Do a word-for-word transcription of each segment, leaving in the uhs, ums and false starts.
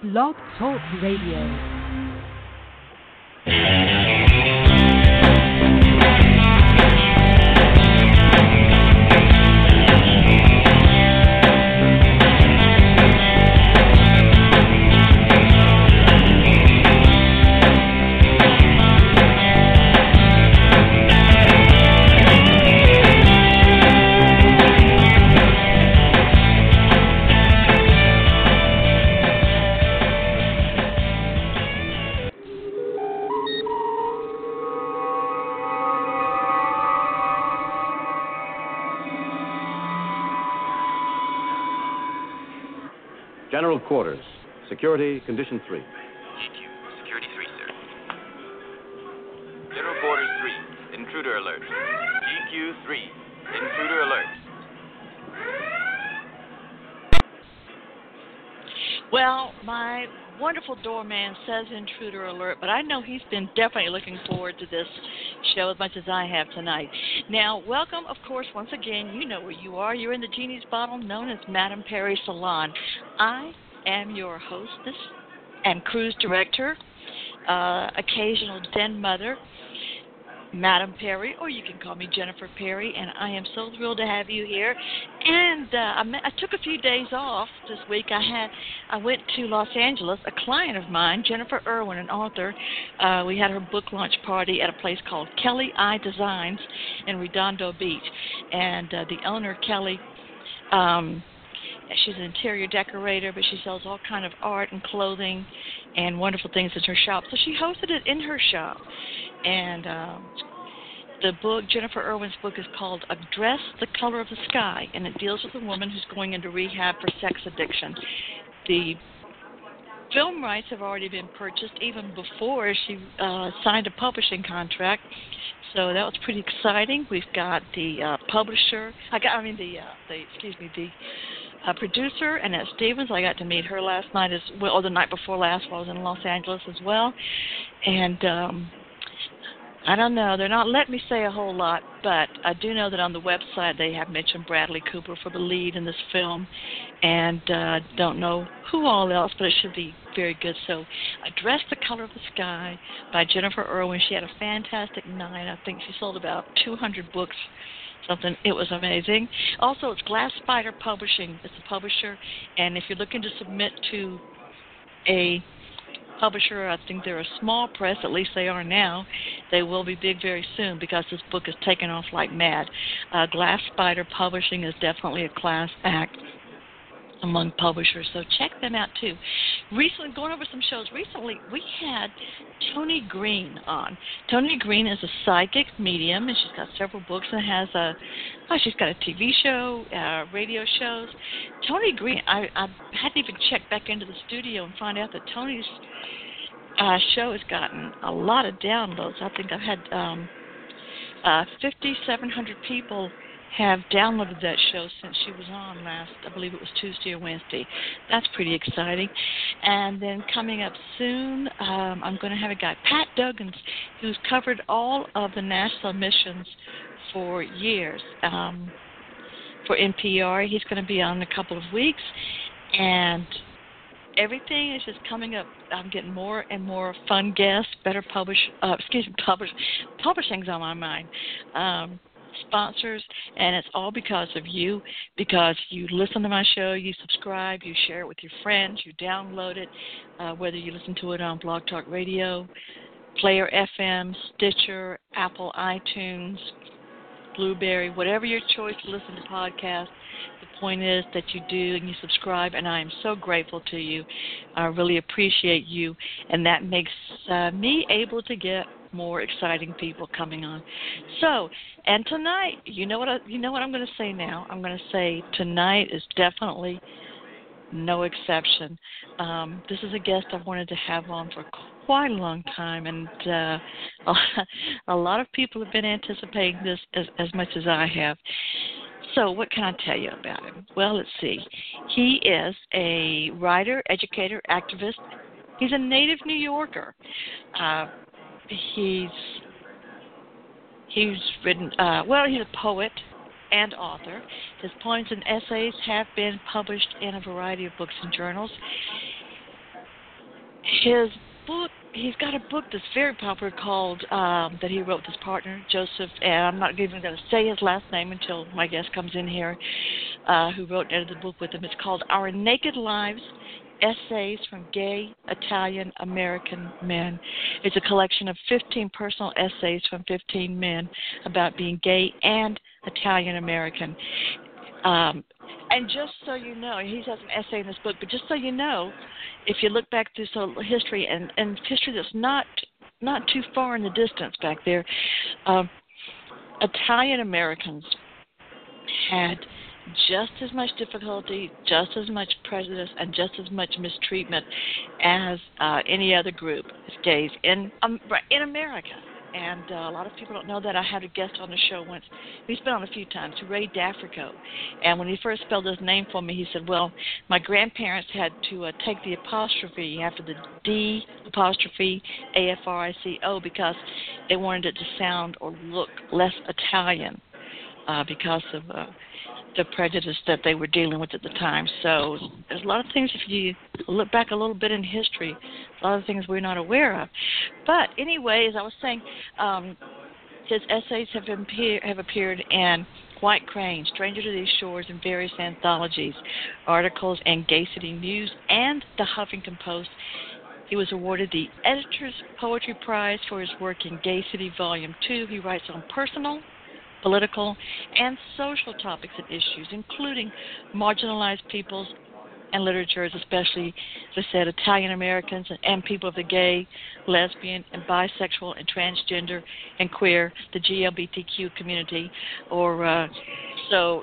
Blog Talk Radio. General quarters. Security, condition three. Thank you. Security three, sir. General quarters three. Intruder alert. G Q three. Intruder alert. Well, my wonderful doorman says intruder alert, but I know he's been definitely looking forward to this show as much as I have tonight. Now, welcome, of course, once again. You know where you are. You're in the Genie's Bottle, known as Madame Perry's Salon. I am your hostess and cruise director, uh, occasional den mother, Madame Perry, or you can call me Jennifer Perry, and I am so thrilled to have you here. And uh, I, met, I took a few days off this week. I had I went to Los Angeles. A client of mine, Jennifer Irwin, an author, uh, we had her book launch party at a place called Kelly Eye Designs in Redondo Beach. And uh, the owner, Kelly, um, she's an interior decorator, but she sells all kind of art and clothing and wonderful things in her shop. So she hosted it in her shop. And um, the book, Jennifer Irwin's book, is called A Dress, the Color of the Sky, and it deals with a woman who's going into rehab for sex addiction. The film rights have already been purchased even before she uh, signed a publishing contract, so that was pretty exciting. We've got the uh, publisher, I got, I mean the, uh, the excuse me, the Uh, producer, Annette Stevens. I got to meet her last night as well, or the night before last while I was in Los Angeles as well. And um, I don't know, they're not letting me say a whole lot, but I do know that on the website they have mentioned Bradley Cooper for the lead in this film, and uh, don't know who all else, but it should be very good. So A Dress, the Color of the Sky by Jennifer Irwin. She had a fantastic night. I think she sold about two hundred books. Something. It was amazing. Also, it's Glass Spider Publishing. It's a publisher, and if you're looking to submit to a publisher, I think they're a small press, at least they are now. They will be big very soon because this book is taking off like mad. Uh, Glass Spider Publishing is definitely a class act among publishers, so check them out too. Recently, going over some shows recently, we had Tony Green on. Tony Green is a psychic medium, and she's got several books and has a, oh, she's got a T V show, uh, radio shows. Tony Green, I, I hadn't even checked back into the studio and find out that Tony's uh, show has gotten a lot of downloads. I think I've had um, uh, fifty-seven hundred people have downloaded that show since she was on last, I believe it was Tuesday or Wednesday. That's pretty exciting. And then coming up soon, um, I'm going to have a guy, Pat Duggins, who's covered all of the national missions for years um, for N P R. He's going to be on in a couple of weeks. And everything is just coming up. I'm getting more and more fun guests, better publish, uh, excuse me, publish, publishing's on my mind. Um, sponsors, and it's all because of you, because you listen to my show, you subscribe, you share it with your friends, you download it, uh, whether you listen to it on Blog Talk Radio, Player F M, Stitcher, Apple iTunes, Blueberry, whatever your choice to listen to podcasts. The point is that you do and you subscribe, and I am so grateful to you. I really appreciate you, and that makes uh, me able to get more exciting people coming on. So, and tonight, you know what I, you know what I'm going to say now? I'm going to say tonight is definitely no exception. Um, this is a guest I've wanted to have on for quite a long time, and uh, a lot of people have been anticipating this as, as much as I have. So what can I tell you about him? Well, let's see. He is a writer, educator, activist. He's a native New Yorker. Uh, He's he's written, uh, well, he's a poet and author. His poems and essays have been published in a variety of books and journals. his book, he's got a book that's very popular called, um, that he wrote with his partner, Joseph, and I'm not even going to say his last name until my guest comes in here, uh, who wrote and edited the book with him. It's called Our Naked Lives, Essays from Gay Italian American Men. It's a collection of fifteen personal essays from fifteen men about being gay and Italian American. Um, and just so you know, he has an essay in this book, but just so you know, if you look back through some history, and, and history that's not not too far in the distance back there, uh, Italian Americans had just as much difficulty, just as much prejudice, and just as much mistreatment as uh, any other group of gays in, um, in America. And uh, a lot of people don't know that. I had a guest on the show once. He's been on a few times, Ray D'Africo. And when he first spelled his name for me, he said, well, my grandparents had to uh, take the apostrophe after the D apostrophe A F R I C O because they wanted it to sound or look less Italian uh, because of uh, the prejudice that they were dealing with at the time. So there's a lot of things, if you look back a little bit in history, a lot of things we're not aware of. But anyway, as I was saying, um, his essays have, impe- have appeared in White Crane, Stranger to These Shores, and various anthologies, articles in Gay City News and the Huffington Post. He was awarded the Editor's Poetry Prize for his work in Gay City Volume two. He writes on personal, political, and social topics and issues, including marginalized peoples and literatures, especially, as I said, Italian Americans and, and people of the gay, lesbian, and bisexual, and transgender, and queer, the G L B T Q community. Or uh, so,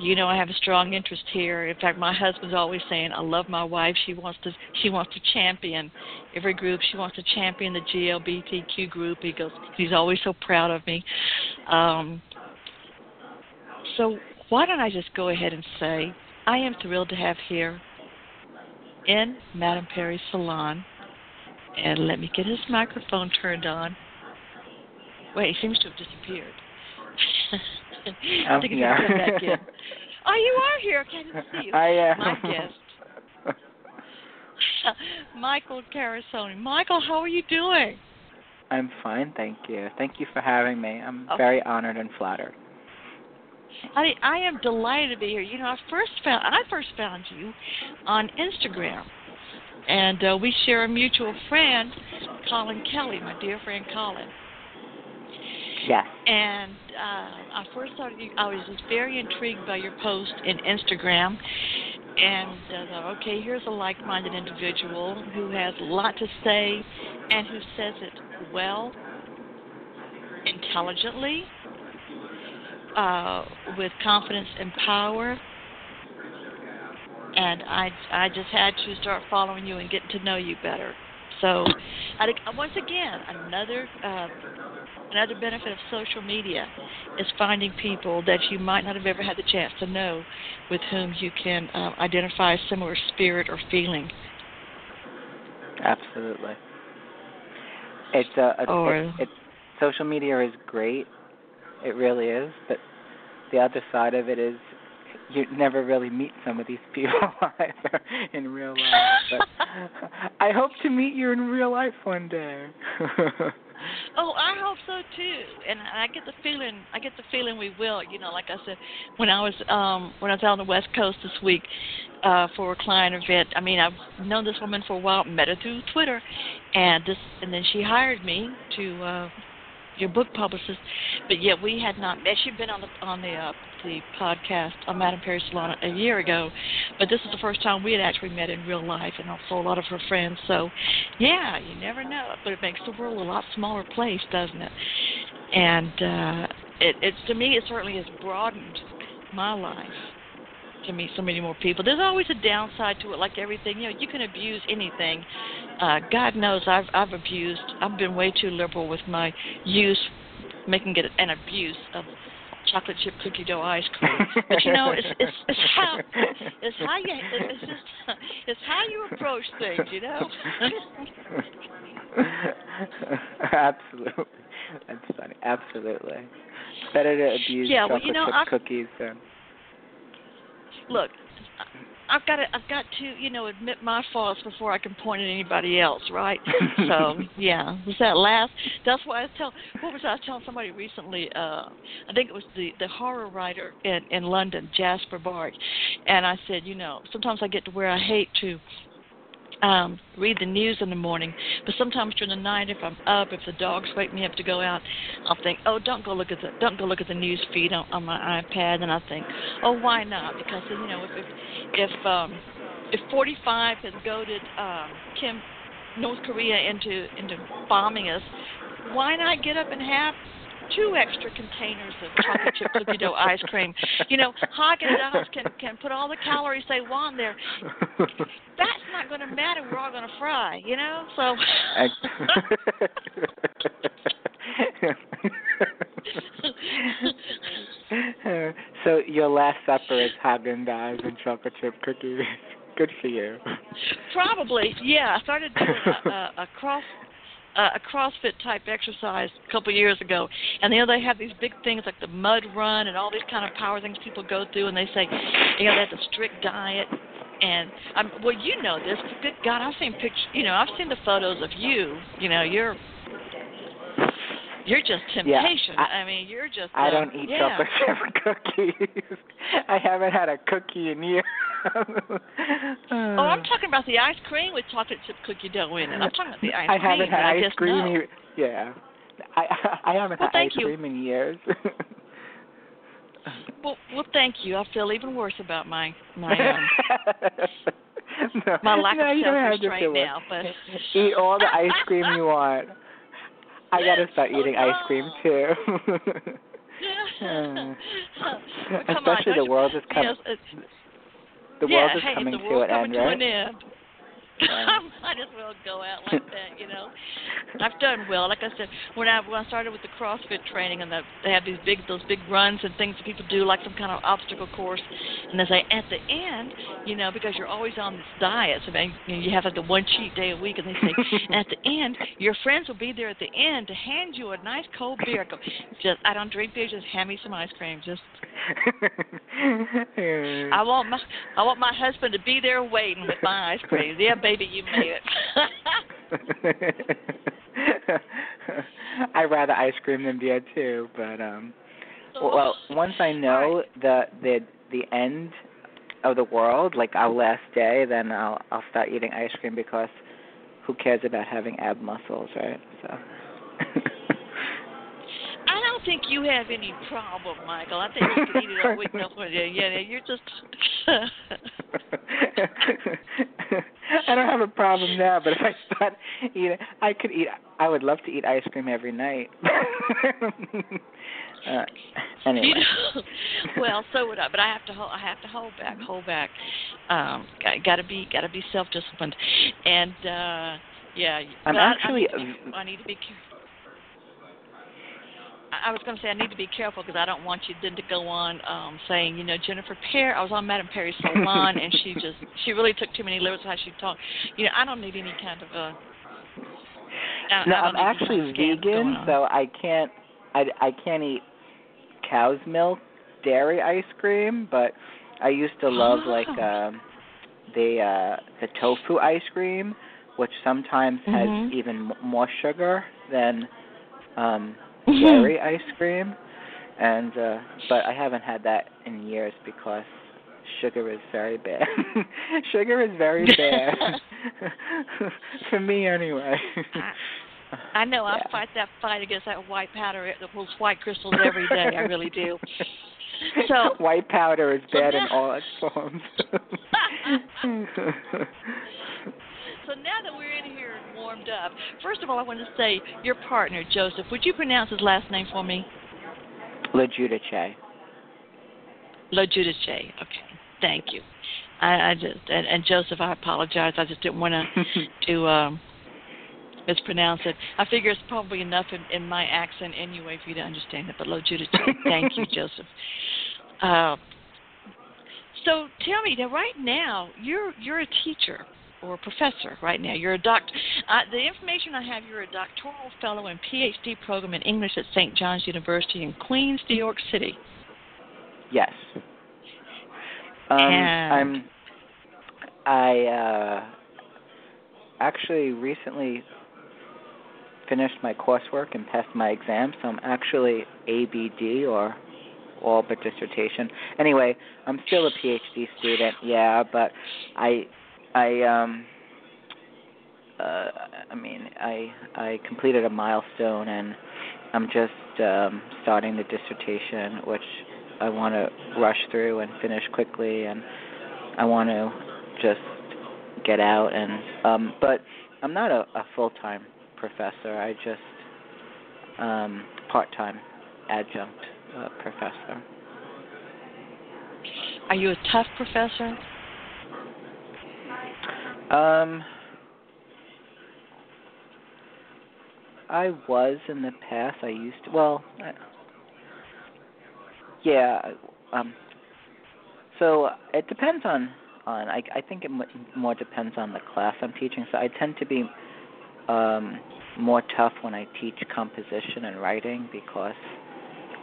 you know, I have a strong interest here. In fact, my husband's always saying, "I love my wife. She wants to, she wants to champion every group. She wants to champion the G L B T Q group." He goes, he's always so proud of me. Um, so why don't I just go ahead and say, I am thrilled to have here in Madame Perry's Salon, and let me get his microphone turned on. Wait, he seems to have disappeared. I think he's going to come back in. Oh, you are here. I didn't see you. I am. Uh... My guest, Michael Carosone. Michael, how are you doing? I'm fine, thank you. Thank you for having me. I'm okay. Very honored and flattered. I, I am delighted to be here. You know, I first found I first found you on Instagram, and uh, we share a mutual friend, Colin Kelly, my dear friend Colin. Yeah. And uh, I first thought you, I was just very intrigued by your post in Instagram, and uh, thought, okay, here's a like-minded individual who has a lot to say and who says it well, intelligently. Uh, with confidence and power, and I, I just had to start following you and getting to know you better. So, I think once again, another uh, another benefit of social media is finding people that you might not have ever had the chance to know, with whom you can uh, identify a similar spirit or feeling. Absolutely, it's a, a or, it, it, social media is great. It really is, but the other side of it is you never really meet some of these people either in real life. But I hope to meet you in real life one day. Oh, I hope so too, and I get the feeling. I get the feeling we will. You know, like I said, when I was um, when I was out on the West Coast this week uh, for a client event. I mean, I've known this woman for a while, met her through Twitter, and this, and then she hired me to. Uh, your book publicist, but yet we had not met. She'd been on the on the uh, the podcast on Madame Perry's Salon a year ago, but this is the first time we had actually met in real life, and also a lot of her friends. So, yeah, you never know, but it makes the world a lot smaller place, doesn't it? And uh, it, it's to me, it certainly has broadened my life to meet so many more people. There's always a downside to it, like everything. You know, you can abuse anything. Uh, God knows I've I've abused. I've been way too liberal with my use, making it an abuse of chocolate chip cookie dough ice cream. But you know, it's it's, it's how it's how you it's just it's how you approach things. You know. Absolutely, that's funny. Absolutely, better to abuse yeah, chocolate well, you know, chip I've, cookies than. Look, I've got to, I've got to, you know, admit my faults before I can point at anybody else, right? So yeah, was that last? That's why I was telling. What was I telling somebody recently? Uh, I think it was the, the horror writer in, in London, Jasper Bart, and I said, you know, sometimes I get to where I hate to. Um, read the news in the morning, but sometimes during the night, if I'm up, if the dogs wake me up to go out, I'll think, oh, don't go look at the don't go look at the news feed on, on my iPad, and I think, oh, why not? Because you know, if if if, um, if forty-five has goaded um, Kim North Korea into into bombing us, why not get up and have two extra containers of chocolate chip cookie dough ice cream? You know, Haagen-Dazs can, can put all the calories they want there. That's not going to matter. We're all going to fry, you know? So. So your last supper is Haagen-Dazs and chocolate chip cookies. Good for you. Probably, yeah. I started doing a, a, a cross. Uh, a CrossFit type exercise a couple years ago, and you know they have these big things like the mud run and all these kind of power things people go through, and they say, you know, that's a strict diet. And I'm, well, you know this. Good God, I've seen pictures. You know, I've seen the photos of you. You know, you're you're just temptation. Yeah, I, I mean, you're just. I um, don't eat yeah. chocolate chip cookies. I haven't had a cookie in years. oh, I'm talking about the ice cream with chocolate chip cookie dough in it. I'm talking about the ice cream. I haven't had ice cream. Here. Yeah, I I, I haven't well, had ice you. cream in years. well, well, thank you. I feel even worse about my my um, no, my lack no, of self-restraint now. But eat all the ice cream you want. I gotta start eating oh, no. ice cream too. well, Especially on, the world you, is coming. Yes, uh, The yeah, world is hey, coming, the world to, coming end, right? to an end. Yeah. Might as well go out like that, you know. I've done well. Like I said, when I when I started with the CrossFit training, and the, they have these big those big runs and things that people do, like some kind of obstacle course, and they say at the end, you know, because you're always on this diet, so they, you, know, you have like the one cheat day a week, and they say at the end, your friends will be there at the end to hand you a nice cold beer. I go, just I don't drink beer, just hand me some ice cream, just. I want my I want my husband to be there waiting with my ice cream. Yeah, baby, you made it. I'd rather ice cream than beer too, but um, well, once I know the the the end of the world, like our last day, then I'll I'll start eating ice cream because who cares about having ab muscles, right? So. I don't think you have any problem, Michael. I think you can eat it all week. No, yeah, you're just. I don't have a problem now, but if I start eating, I could eat. I would love to eat ice cream every night. uh, anyway. You know, well, so would I, but I have to hold. I have to hold back. Hold back. Um, got to be. Got to be self-disciplined, and uh, yeah. I'm actually. I, I, need to, I need to be careful. I was going to say I need to be careful because I don't want you then to go on um, saying, you know, Jennifer Perry, I was on Madame Perry's Salon, and she just, she really took too many liberties how she talked. You know, I don't need any kind of a... I, no, I I'm actually vegan, so I can't, I, I can't eat cow's milk, dairy ice cream, but I used to love, oh. like, um, the uh, the tofu ice cream, which sometimes mm-hmm. has even more sugar than... Um, dairy ice cream, and uh, but I haven't had that in years because sugar is very bad. Sugar is very bad for me, anyway. I, I know yeah. I fight that fight against that white powder, those white crystals every day. I really do. So white powder is bad so now, in all its forms. So now that we're in here and warmed up, first of all, I want to say your partner, Joseph, would you pronounce his last name for me? LoGiudice. LoGiudice. Okay. Thank you. I, I just and, and Joseph, I apologize. I just didn't want to to um, mispronounce it. I figure it's probably enough in, in my accent anyway for you to understand it. But LoGiudice. Thank you, Joseph. Uh, so tell me now. Right now, you're you're a teacher. Or a professor right now. You're a doctor. Uh, the information I have, you're a doctoral fellow and P H D program in English at Saint John's University in Queens, New York City. Yes. Um, and I'm I uh, actually recently finished my coursework and passed my exam, so I'm actually A B D, or all but dissertation. Anyway, I'm still a P H D student, yeah, but I, I, um, uh, I mean, I, I completed a milestone, and I'm just um, starting the dissertation, which I want to rush through and finish quickly, and I want to just get out. And um, but I'm not a, a full-time professor. I just um, part-time adjunct uh, professor. Are you a tough professor? Um, I was in the past. I used to. Well, I, yeah. Um, so it depends on. On. I, I think it m- more depends on the class I'm teaching. So I tend to be um, more tough when I teach composition and writing, because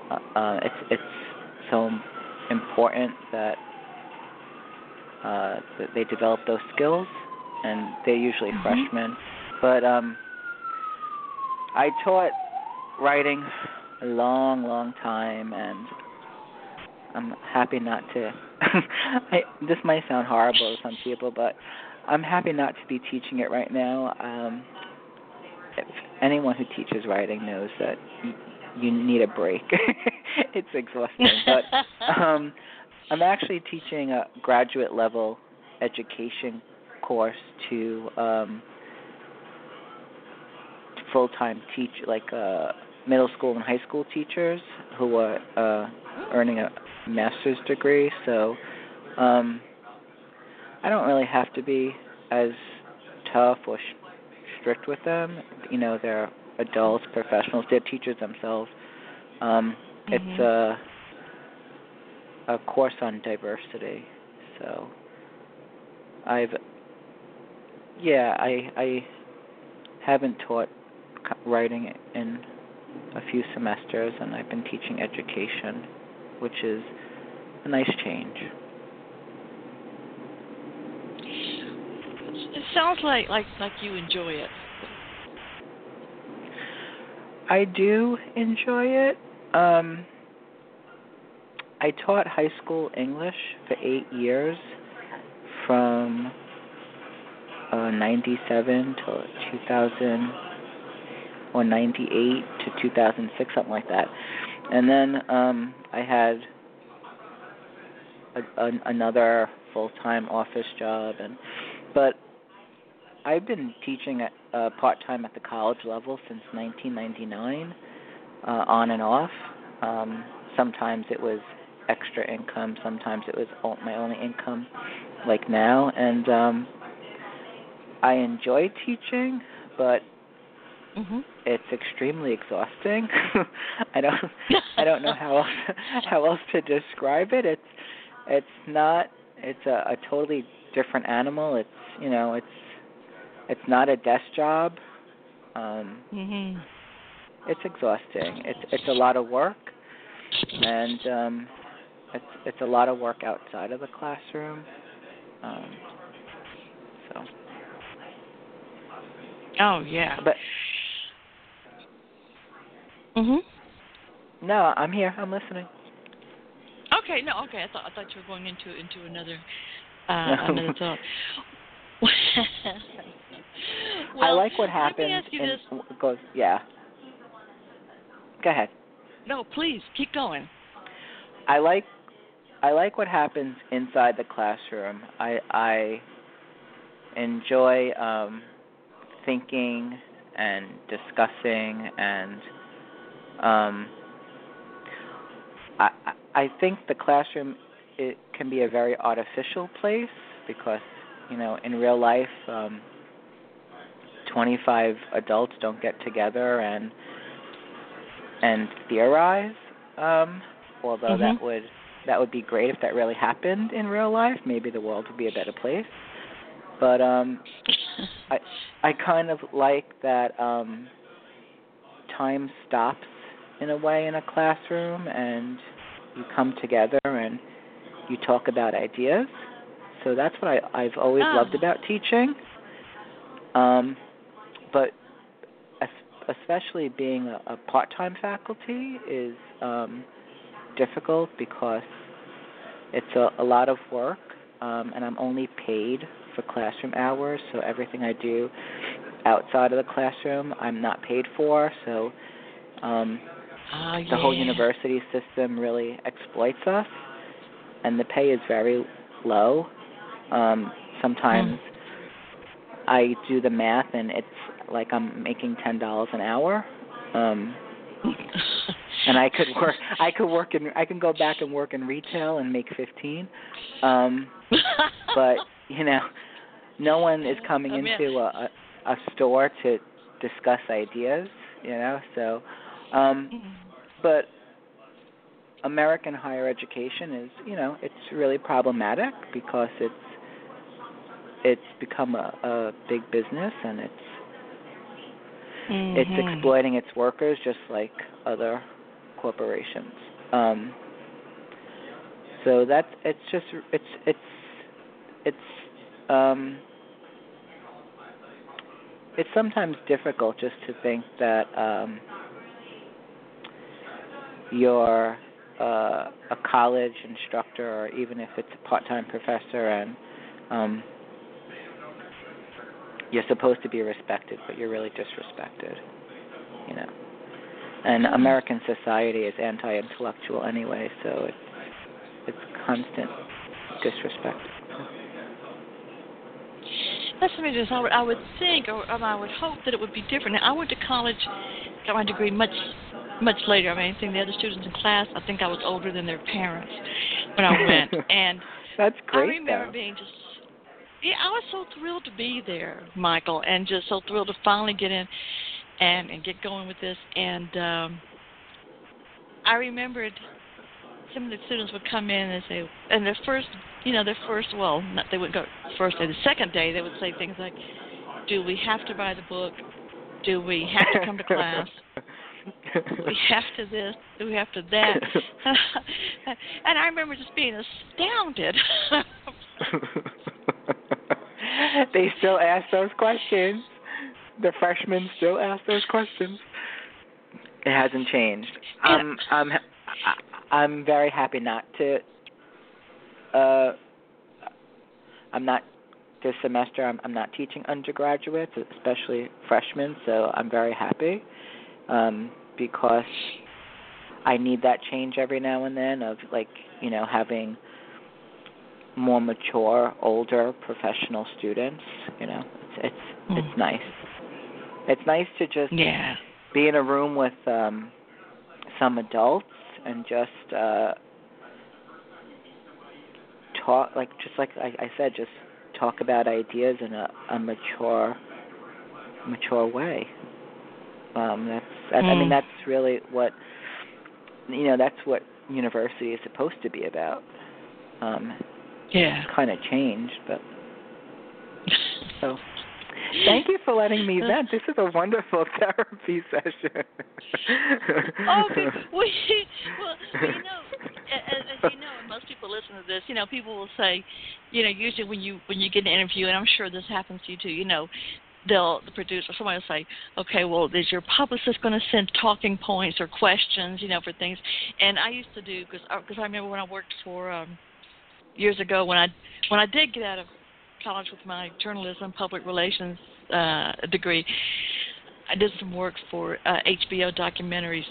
uh, uh, it's it's so important that, uh, that they develop those skills, and they're usually mm-hmm. freshmen. But um, I taught writing a long, long time, and I'm happy not to. I, this might sound horrible to some people, but I'm happy not to be teaching it right now. Um, if anyone who teaches writing knows that you, you need a break. It's exhausting. But um, I'm actually teaching a graduate level education course to um, full-time teach, like uh, middle school and high school teachers who are uh, earning a master's degree, so um, I don't really have to be as tough or sh- strict with them. You know, they're adults, professionals, they're teachers themselves. Um, mm-hmm. It's a, a course on diversity, so I've, yeah, I, I haven't taught writing in a few semesters, and I've been teaching education, which is a nice change. It sounds like, like, like you enjoy it. I do enjoy it. Um, I taught high school English for eight years, from uh, ninety-seven till two thousand, or ninety-eight to two thousand six, something like that. And then um, I had a, a, another full-time office job, and but I've been teaching at, uh, part-time at the college level since nineteen ninety-nine, uh, on and off. Um, sometimes it was extra income, sometimes it was all, my only income, like now. And um, I enjoy teaching, but mm-hmm. it's extremely exhausting. I don't, I don't know how else, how else to describe it. It's, it's not, it's a, a totally different animal. It's, you know, it's, it's not a desk job. Um, mm-hmm. It's exhausting. It's, it's a lot of work, and um, it's, it's a lot of work outside of the classroom. Um, so. Oh yeah, but. Mm-hmm. No, I'm here. I'm listening. Okay. No. Okay. I thought I thought you were going into into another uh, another talk. Well, I like what happened. Let me ask you this. Goes, yeah. Go ahead. No, please keep going. I like I like what happens inside the classroom. I I enjoy um, thinking and discussing, and. Um, I, I think the classroom, it can be a very artificial place, because, you know, in real life, um, twenty-five adults don't get together and and theorize. Um, although mm-hmm. that would that would be great if that really happened in real life. Maybe the world would be a better place. But um, I I kind of like that um, time stops. In a way, in a classroom, and you come together and you talk about ideas. So that's what I, I've always oh. loved about teaching. Um, but especially being a, a part-time faculty is um, difficult because it's a, a lot of work, um, and I'm only paid for classroom hours, so everything I do outside of the classroom I'm not paid for, so um, oh, yeah. the whole university system really exploits us, and the pay is very low. Um, sometimes mm. I do the math, and it's like I'm making ten dollars an hour, um, and I could work. I could work in. I can go back and work in retail and make fifteen. Um, but you know, no one is coming oh, into a, a, a store to discuss ideas. You know, so. Um, but American higher education is, you know, it's really problematic because it's it's become a, a big business, and it's. Mm-hmm. It's exploiting its workers just like other corporations. Um, so that's it's just it's it's it's um, it's sometimes difficult just to think that um, you're uh, a college instructor, or even if it's a part-time professor, and um, you're supposed to be respected, but you're really disrespected, you know. And American society is anti-intellectual anyway, so it's it's constant disrespect. That's something that I would, I would think, or I would hope that it would be different. Now, I went to college, got my degree much much later. I mean, I think the other students in class, I think I was older than their parents when I went. And that's great. I remember though. being just. Yeah, I was so thrilled to be there, Michael, and just so thrilled to finally get in and, and get going with this. And um, I remembered some of the students would come in and say, and their first, you know, their first, well, not, they wouldn't go first day. The second day they would say things like, do we have to buy the book? Do we have to come to class? Do we have to this? Do we have to that? And I remember just being astounded. They still ask those questions. The freshmen still ask those questions. It hasn't changed. Um, I'm I'm very happy not to. Uh, I'm not this semester. I'm I'm not teaching undergraduates, especially freshmen. So I'm very happy um, because I need that change every now and then of like you know having. more mature, older, professional students. You know, it's it's, mm. it's nice. It's nice to just yeah. be in a room with um, some adults and just uh, talk, like just like I, I said, just talk about ideas in a, a mature, mature way. Um, that's that, mm. I mean, that's really what you know. That's what university is supposed to be about. Um, Yeah. It's kind of changed, but so thank you for letting me vent. This is a wonderful therapy session. Okay. Well, you, well, you know, as, as you know, most people listen to this, you know, people will say, you know, usually when you when you get an interview, and I'm sure this happens to you too, you know, they'll the producer, somebody will say, okay, well, is your publicist going to send talking points or questions, you know, for things? And I used to do, because I, I remember when I worked for um, – years ago, when I when I did get out of college with my journalism public relations uh, degree, I did some work for uh, H B O documentaries.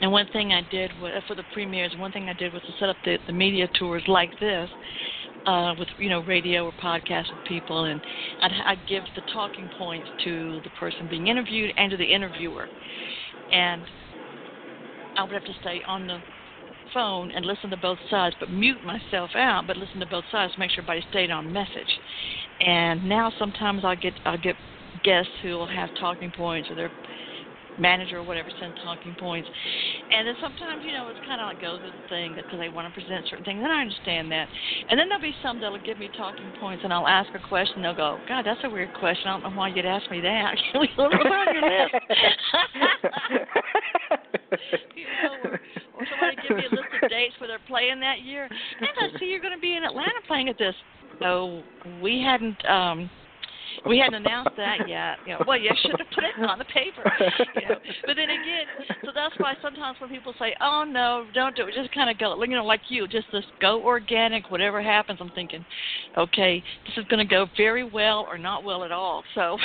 And one thing I did was, for the premieres, one thing I did was to set up the, the media tours like this, uh, with you know radio or podcast with people, and I'd, I'd give the talking points to the person being interviewed and to the interviewer, and I would have to stay on the phone and listen to both sides, but mute myself out, but listen to both sides to make sure everybody stayed on message. And now sometimes I'll get, I'll get guests who will have talking points, or their manager or whatever send talking points. And then sometimes, you know, it's kind of like goes with the thing because they want to present certain things, and I understand that. And then there'll be some that'll give me talking points, and I'll ask a question, they'll go, God, that's a weird question. I don't know why you'd ask me that. Can we look around your list? You know, or, or somebody give me a list of dates where they're playing that year. And I see you're going to be in Atlanta playing at this. So we hadn't um, we hadn't announced that yet. You know, well, you should have put it on the paper. You know. But then again, so that's why sometimes when people say, "Oh no, don't do it," just kind of go, you know, like you, just just go organic. Whatever happens, I'm thinking, okay, this is going to go very well or not well at all. So,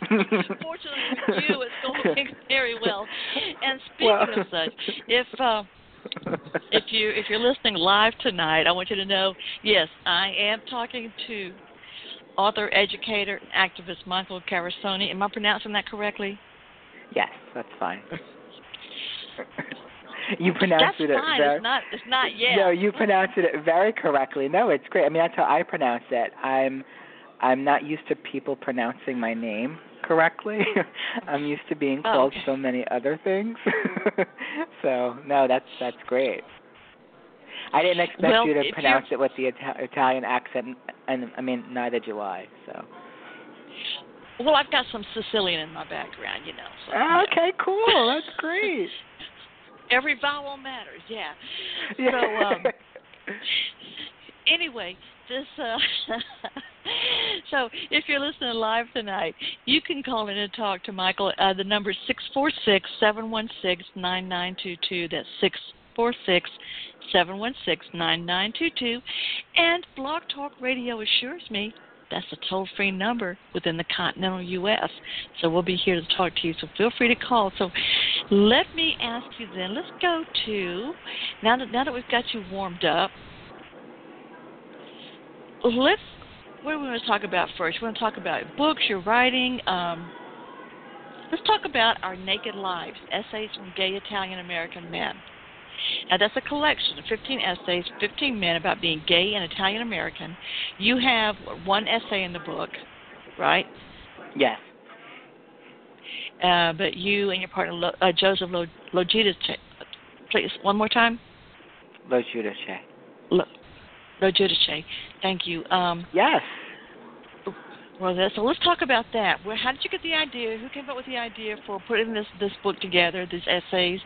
fortunately with you, it's going very well. And speaking well. of such, if uh, If you if you're listening live tonight, I want you to know, yes, I am talking to author, educator, and activist Michael Carosone. Am I pronouncing that correctly? Yes, that's fine. You pronounced it. That's fine. It very, it's not. It's not yet. No, you pronounced it very correctly. No, it's great. I mean, that's how I pronounce it. I'm I'm not used to people pronouncing my name correctly. I'm used to being called oh, okay. so many other things. So, no, that's that's great. I didn't expect well, you to pronounce it with the Ita- Italian accent, and, and I mean, neither do I. So. Well, I've got some Sicilian in my background, you know. So, oh, okay, cool. That's great. Every vowel matters, yeah. yeah. So, um, anyway, this... Uh, So if you're listening live tonight, you can call in and talk to Michael. Uh, the number is six four six, seven one six, nine nine two two. That's six four six, seven one six, nine nine two two. And Blog Talk Radio assures me that's a toll-free number within the continental U S So we'll be here to talk to you, so feel free to call. So let me ask you then, let's go to, now that, now that we've got you warmed up, let's, what do we want to talk about first? We want to talk about books, your writing. Um, let's talk about Our Naked Lives, Essays from Gay Italian American Men. Now, that's a collection of fifteen essays, fifteen men about being gay and Italian American. You have one essay in the book, right? Yes. Uh, but you and your partner, Lo, uh, Joseph Lo, LoGiudice, please, one more time? LoGiudice. Lo. LoGiudice, thank you. Um, yes. Well, so let's talk about that. Well, how did you get the idea? Who came up with the idea for putting this, this book together, these essays,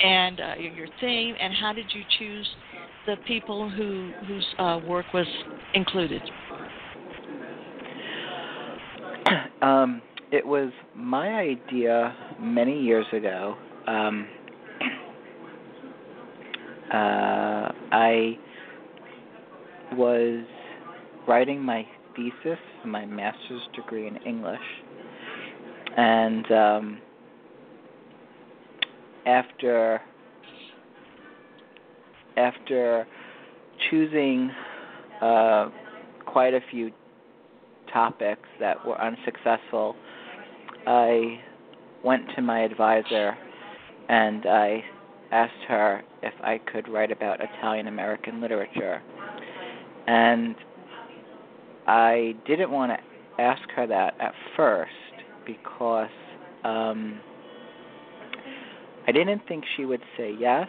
and uh, your theme? And how did you choose the people who whose uh, work was included? Um, it was my idea many years ago. Um, uh, I. was writing my thesis, my master's degree in English, and um, after after choosing uh, quite a few topics that were unsuccessful, I went to my advisor and I asked her if I could write about Italian American literature. And I didn't want to ask her that at first because um, I didn't think she would say yes.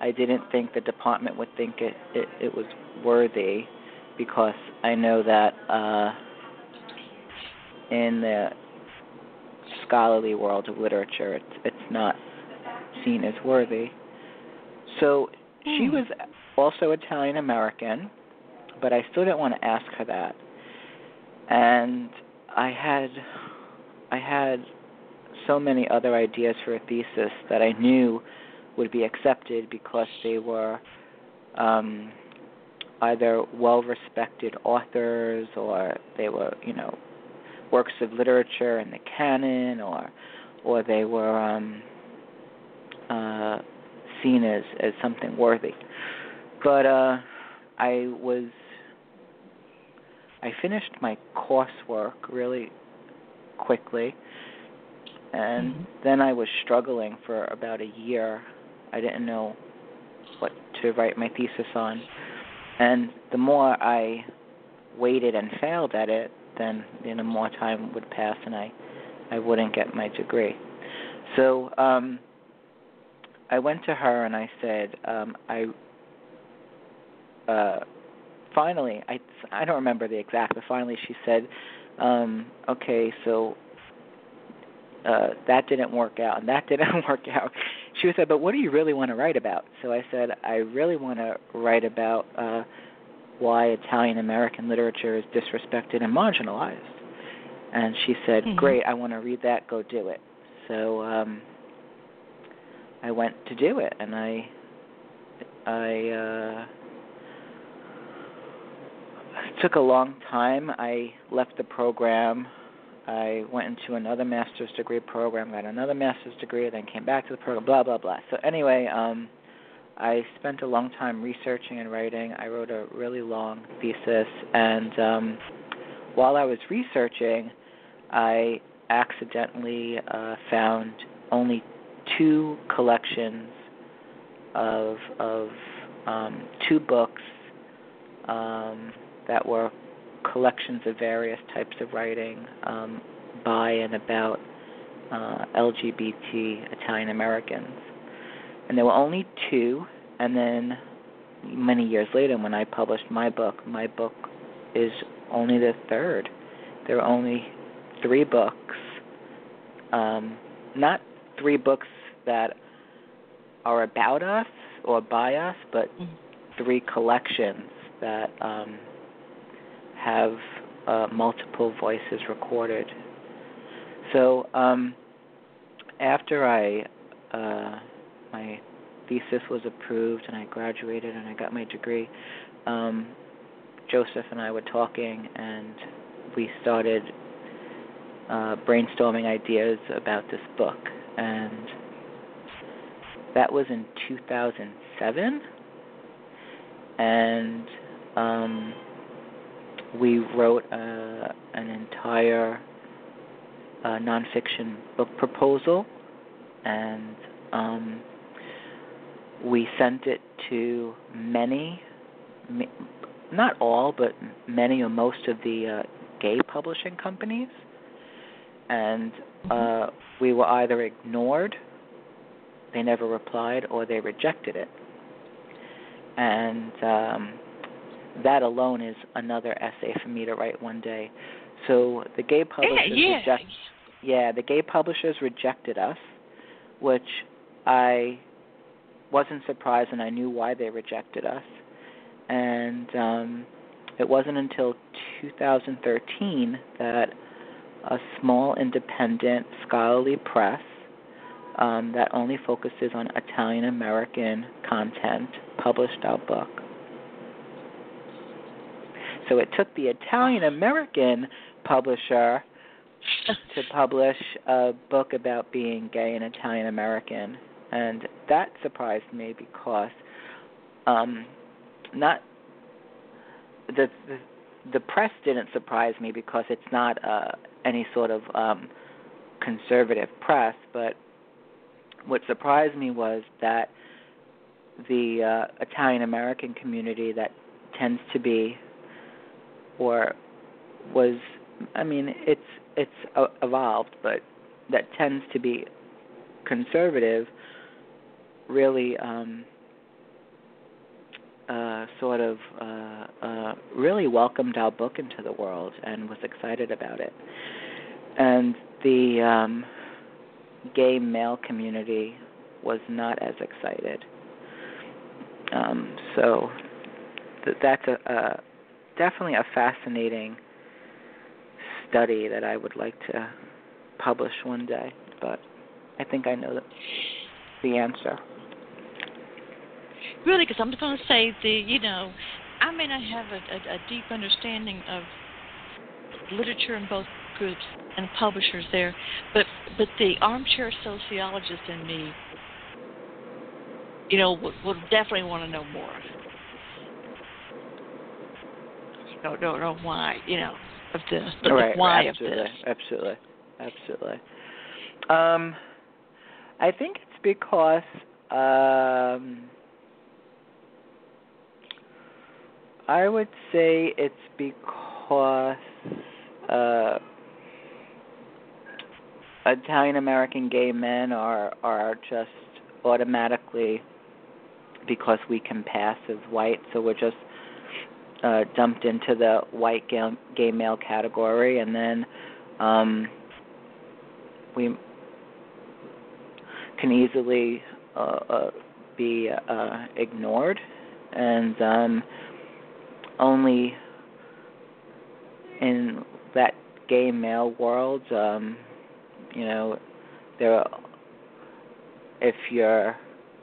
I didn't think the department would think it, it, it was worthy because I know that uh, in the scholarly world of literature, it's, it's not seen as worthy. So mm. she was... also Italian-American, but I still didn't want to ask her that. And I had I had so many other ideas for a thesis that I knew would be accepted because they were um, either well-respected authors or they were, you know, works of literature in the canon or or they were um, uh, seen as, as something worthy. But uh, I was, I finished my coursework really quickly, and mm-hmm. then I was struggling for about a year. I didn't know what to write my thesis on. And the more I waited and failed at it, then you know, more time would pass and I, I wouldn't get my degree. So um, I went to her and I said, um, I... Uh, finally, I, I don't remember the exact, but finally she said, um, okay, so uh, that didn't work out, and that didn't work out. She said, but what do you really want to write about? So I said, I really want to write about uh, why Italian American literature is disrespected and marginalized. And she said, mm-hmm. Great, I want to read that, go do it. So um, I went to do it, and I I uh, took a long time. I left the program. I went into another master's degree program, got another master's degree, then came back to the program, blah, blah, blah. So anyway, um, I spent a long time researching and writing. I wrote a really long thesis, and um, while I was researching, I accidentally uh, found only two collections of of um, two books um, that were collections of various types of writing um, by and about uh, L G B T Italian Americans. And there were only two, and then many years later when I published my book, my book is only the third. There are only three books, um, not three books that are about us or by us, but three collections that um, have uh, multiple voices recorded. So um, after I uh, my thesis was approved and I graduated and I got my degree, um, Joseph and I were talking, and we started uh, brainstorming ideas about this book. And that was in two thousand seven, and um, we wrote uh, an entire uh, nonfiction book proposal, and um, we sent it to many, not all, but many or most of the uh, gay publishing companies, and uh, we were either ignored, they never replied, or they rejected it. And um, that alone is another essay for me to write one day. So the gay publishers, yeah, yeah. Reject, yeah, the gay publishers rejected us, which I wasn't surprised, and I knew why they rejected us. And um, it wasn't until two thousand thirteen that a small independent scholarly press Um, that only focuses on Italian-American content, published our book. So it took the Italian-American publisher to publish a book about being gay and Italian-American, and that surprised me because um, not the, the the press didn't surprise me because it's not uh, any sort of um, conservative press, but what surprised me was that the uh, Italian-American community that tends to be, or was, I mean, it's it's uh, evolved, but that tends to be conservative, really um, uh, sort of uh, uh, really welcomed our book into the world and was excited about it. And the Um, gay male community was not as excited. Um, so th- that's a, a definitely a fascinating study that I would like to publish one day, but I think I know the answer. Really, because I'm going to say the, you know, I may not have a, a, a deep understanding of literature in both groups and publishers there, but but the armchair sociologist in me, you know, will, will definitely want to know more. I don't, don't know why, you know, of this, but right, why absolutely, of this. Absolutely, absolutely. Um, I think it's because um, I would say it's because Uh, Italian-American gay men are are just automatically, because we can pass as white, so we're just uh, dumped into the white gay, gay male category, and then um, we can easily uh, uh, be uh, ignored, and um, only in that gay male world. Um, you know, there are, if you're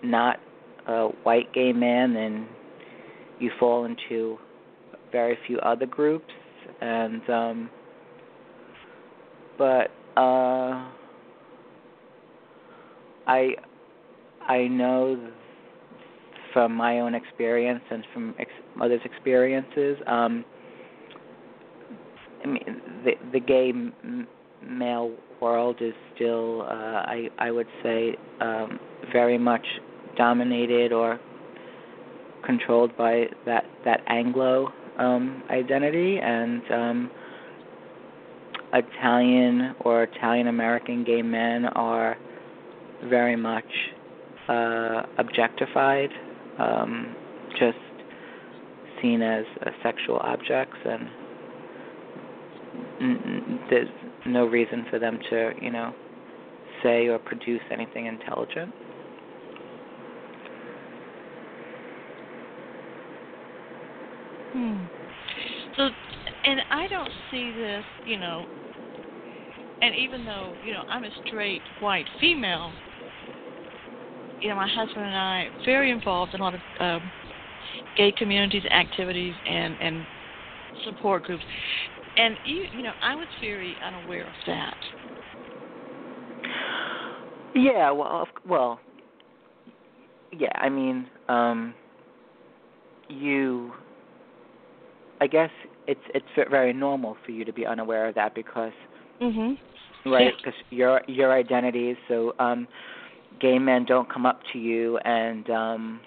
not a white gay man, then you fall into very few other groups. And um, but uh, I I know from my own experience and from ex- others' experiences, um, I mean, the, the gay m- male world is still, uh, I I would say, um, very much dominated or controlled by that that Anglo um, identity, and um, Italian or Italian American gay men are very much uh, objectified, um, just seen as uh, sexual objects, and n- n- there's no reason for them to, you know, say or produce anything intelligent. Hmm. So, and I don't see this, you know, and even though, you know, I'm a straight white female, you know, my husband and I are very involved in a lot of um, gay communities, activities, and, and support groups. And, you, you know, I was very unaware of that. Yeah, well, well, yeah, I mean, um, you... I guess it's it's very normal for you to be unaware of that because, mm-hmm. right? Because yeah. your your identity. So, um, gay men don't come up to you and um,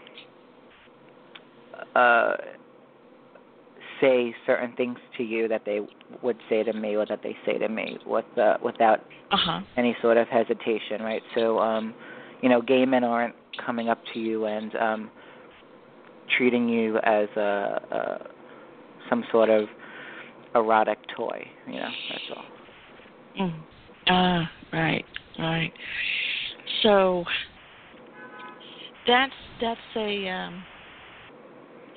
uh, say certain things to you that they would say to me or that they say to me with uh, without uh-huh. any sort of hesitation, right? So, um, you know, gay men aren't coming up to you and um, treating you as a, a some sort of erotic toy, you know, that's all. Mm. Ah, right, right. So that's that's a um,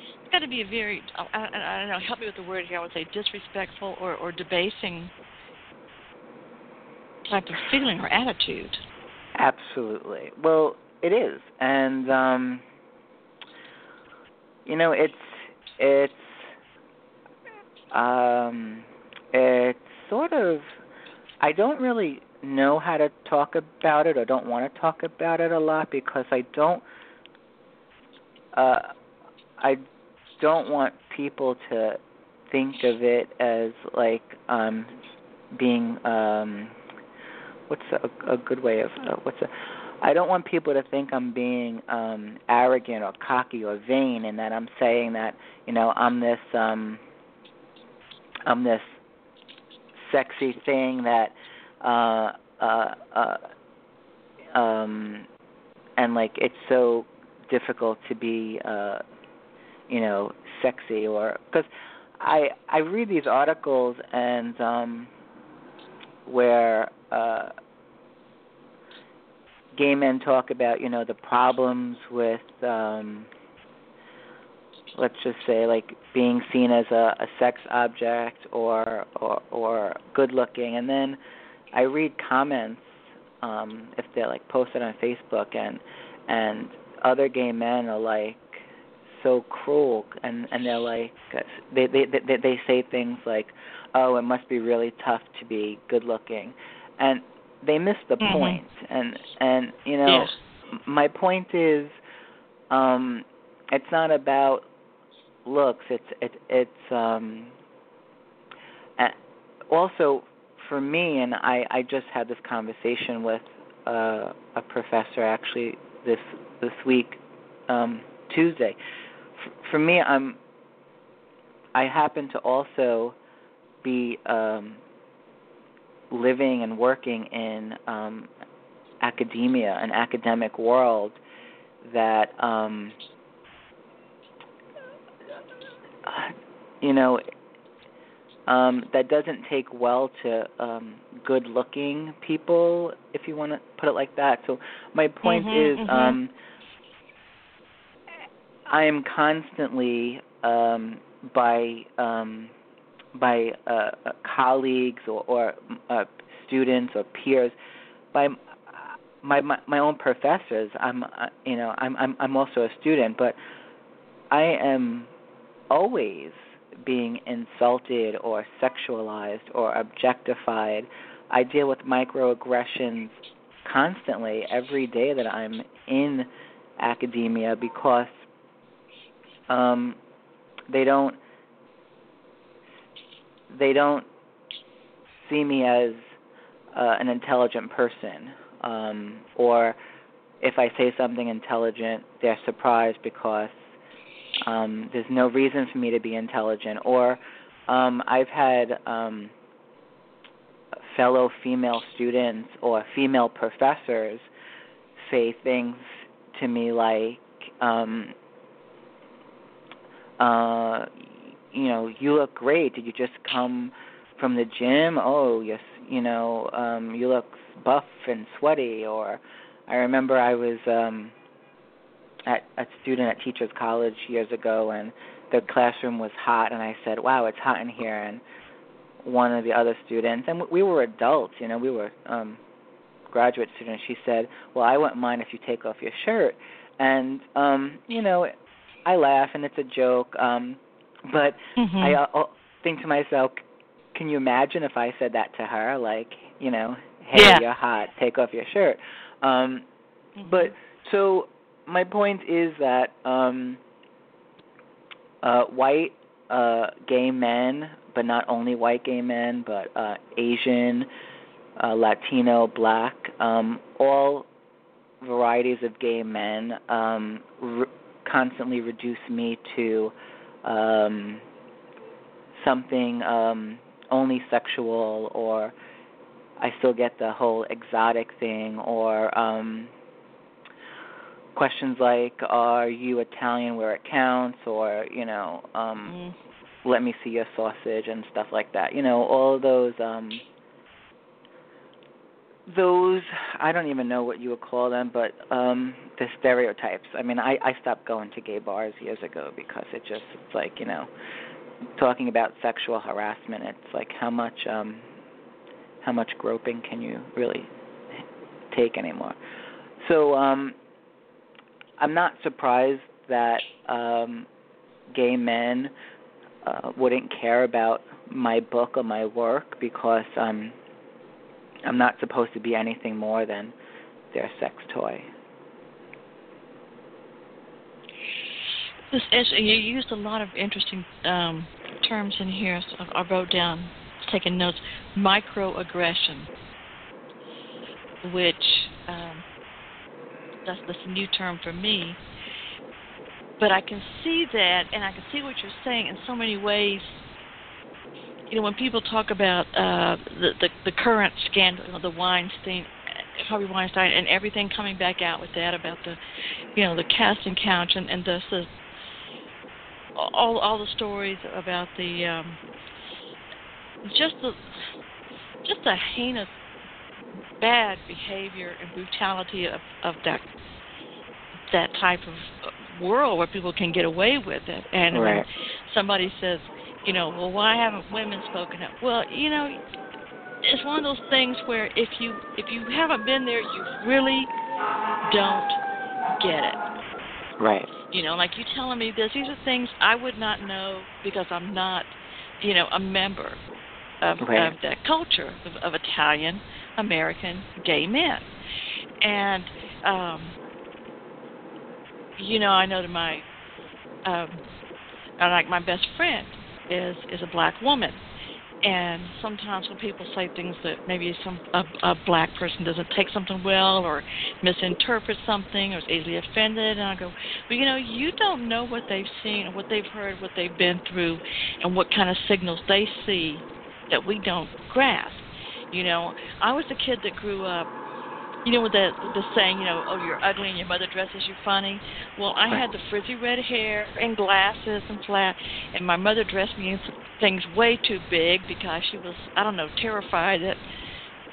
it's got to be a very I, I, I don't know. Help me with the word here. I would say disrespectful or, or debasing type of feeling or attitude. Absolutely. Well, it is, and um, you know, it's it's. Um, it's sort of, I don't really know how to talk about it or don't want to talk about it a lot because I don't, uh, I don't want people to think of it as like um, being, um, what's a, a good way of, uh, what's a, I don't want people to think I'm being um, arrogant or cocky or vain and that I'm saying that, you know, I'm this, um, I'm this sexy thing that, uh, uh, uh, um, and like it's so difficult to be, uh, you know, sexy or because I I read these articles and um, where uh, gay men talk about, you know, the problems with. Um, Let's just say, like being seen as a, a sex object or, or or good looking, and then I read comments um, if they're like posted on Facebook, and and other gay men are like so cruel, and, and they're like they, they they they say things like, oh, it must be really tough to be good looking, and they miss the mm-hmm. point, and and you know yeah. my point is, um, it's not about looks, it's it, it's um also for me, and I, I just had this conversation with uh, a professor actually this this week um, Tuesday. F- for me, I'm I happen to also be um, living and working in um, academia, an academic world that. Um, You know, um, that doesn't take well to um, good-looking people, if you want to put it like that. So my point mm-hmm, is mm-hmm. Um, I am constantly um, by um, by uh, colleagues or, or uh, students or peers, by my my, my own professors. I'm uh, you know I'm, I'm I'm also a student, but I am always being insulted or sexualized or objectified. I deal with microaggressions constantly every day that I'm in academia because um, they don't they don't see me as uh, an intelligent person, um, or if I say something intelligent, they're surprised because um, there's no reason for me to be intelligent. Or um, I've had um, fellow female students or female professors say things to me like, um, uh, you know, you look great. Did you just come from the gym? Oh, yes, you know, um, you look buff and sweaty. Or I remember I was um, at a student at Teachers College years ago, and the classroom was hot, and I said, wow, it's hot in here. And one of the other students, and we were adults, you know, we were um, graduate students, she said, well, I wouldn't mind if you take off your shirt. And, um, you know, I laugh, and it's a joke, um, but mm-hmm. I uh, think to myself, can you imagine if I said that to her, like, you know, hey, yeah. you're hot, take off your shirt. Um, mm-hmm. But so my point is that um, uh, white uh, gay men, but not only white gay men, but uh, Asian, uh, Latino, black, um, all varieties of gay men um, re- constantly reduce me to um, something um, only sexual, or I still get the whole exotic thing, or um, questions like, are you Italian where it counts, or, you know, um, mm. let me see your sausage and stuff like that. You know, all those, um, those, I don't even know what you would call them, but um, the stereotypes. I mean, I, I stopped going to gay bars years ago because it just, it's like, you know, talking about sexual harassment, it's like how much, um, how much groping can you really take anymore? So um, I'm not surprised that um, gay men Uh, wouldn't care about my book or my work, because um, I'm not supposed to be anything more than their sex toy. You used a lot of interesting um, terms in here. So I wrote down, taking notes, microaggression, which um, that's, that's a new term for me. But I can see that, and I can see what you're saying in so many ways. You know, when people talk about uh, the, the the current scandal, you know, the Weinstein, Harvey Weinstein, and everything coming back out with that about the, you know, the casting couch, and and the, the all all the stories about the um, just the just the heinous bad behavior and brutality of of that that type of world where people can get away with it. And right. when somebody says, you know, well, why haven't women spoken up? Well, you know, it's one of those things where if you if you haven't been there, you really don't get it. Right. You know, like you telling me this, these are things I would not know because I'm not, you know, a member of, right. of that culture of, of Italian American gay men. And um you know, I know that my, um, like my best friend is, is a black woman, and sometimes when people say things that maybe some a, a black person doesn't take something well or misinterprets something or is easily offended, and I go, well, you know, you don't know what they've seen or what they've heard, what they've been through, and what kind of signals they see that we don't grasp. You know, I was a kid that grew up, you know, with the, the saying, you know, oh, you're ugly and your mother dresses you funny. Well, I right. had the frizzy red hair and glasses and flat, and my mother dressed me in things way too big because she was, I don't know, terrified that,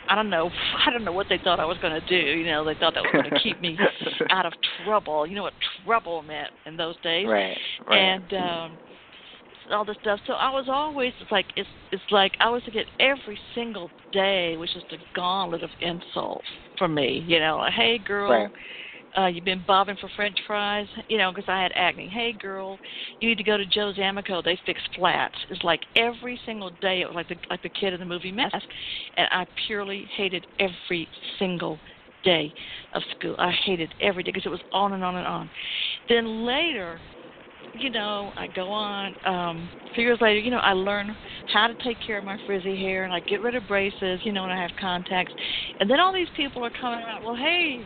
I don't know, I don't know what they thought I was going to do. You know, they thought that was going to keep me out of trouble. You know what trouble meant in those days. Right, right. And um, and all this stuff. So I was always like, it's it's like I was to get every single day, which is the gauntlet of insults for me. You know, like, hey girl, right. uh, you've been bobbing for French fries. You know, because I had acne. Hey girl, you need to go to Joe's Amico. They fix flats. It's like every single day. It was like the like the kid in the movie Mask, and I purely hated every single day of school. I hated every day because it was on and on and on. Then later, you know, I go on. Um, a few years later, you know, I learn how to take care of my frizzy hair, and I get rid of braces, you know, and I have contacts. And then all these people are coming out, well, hey,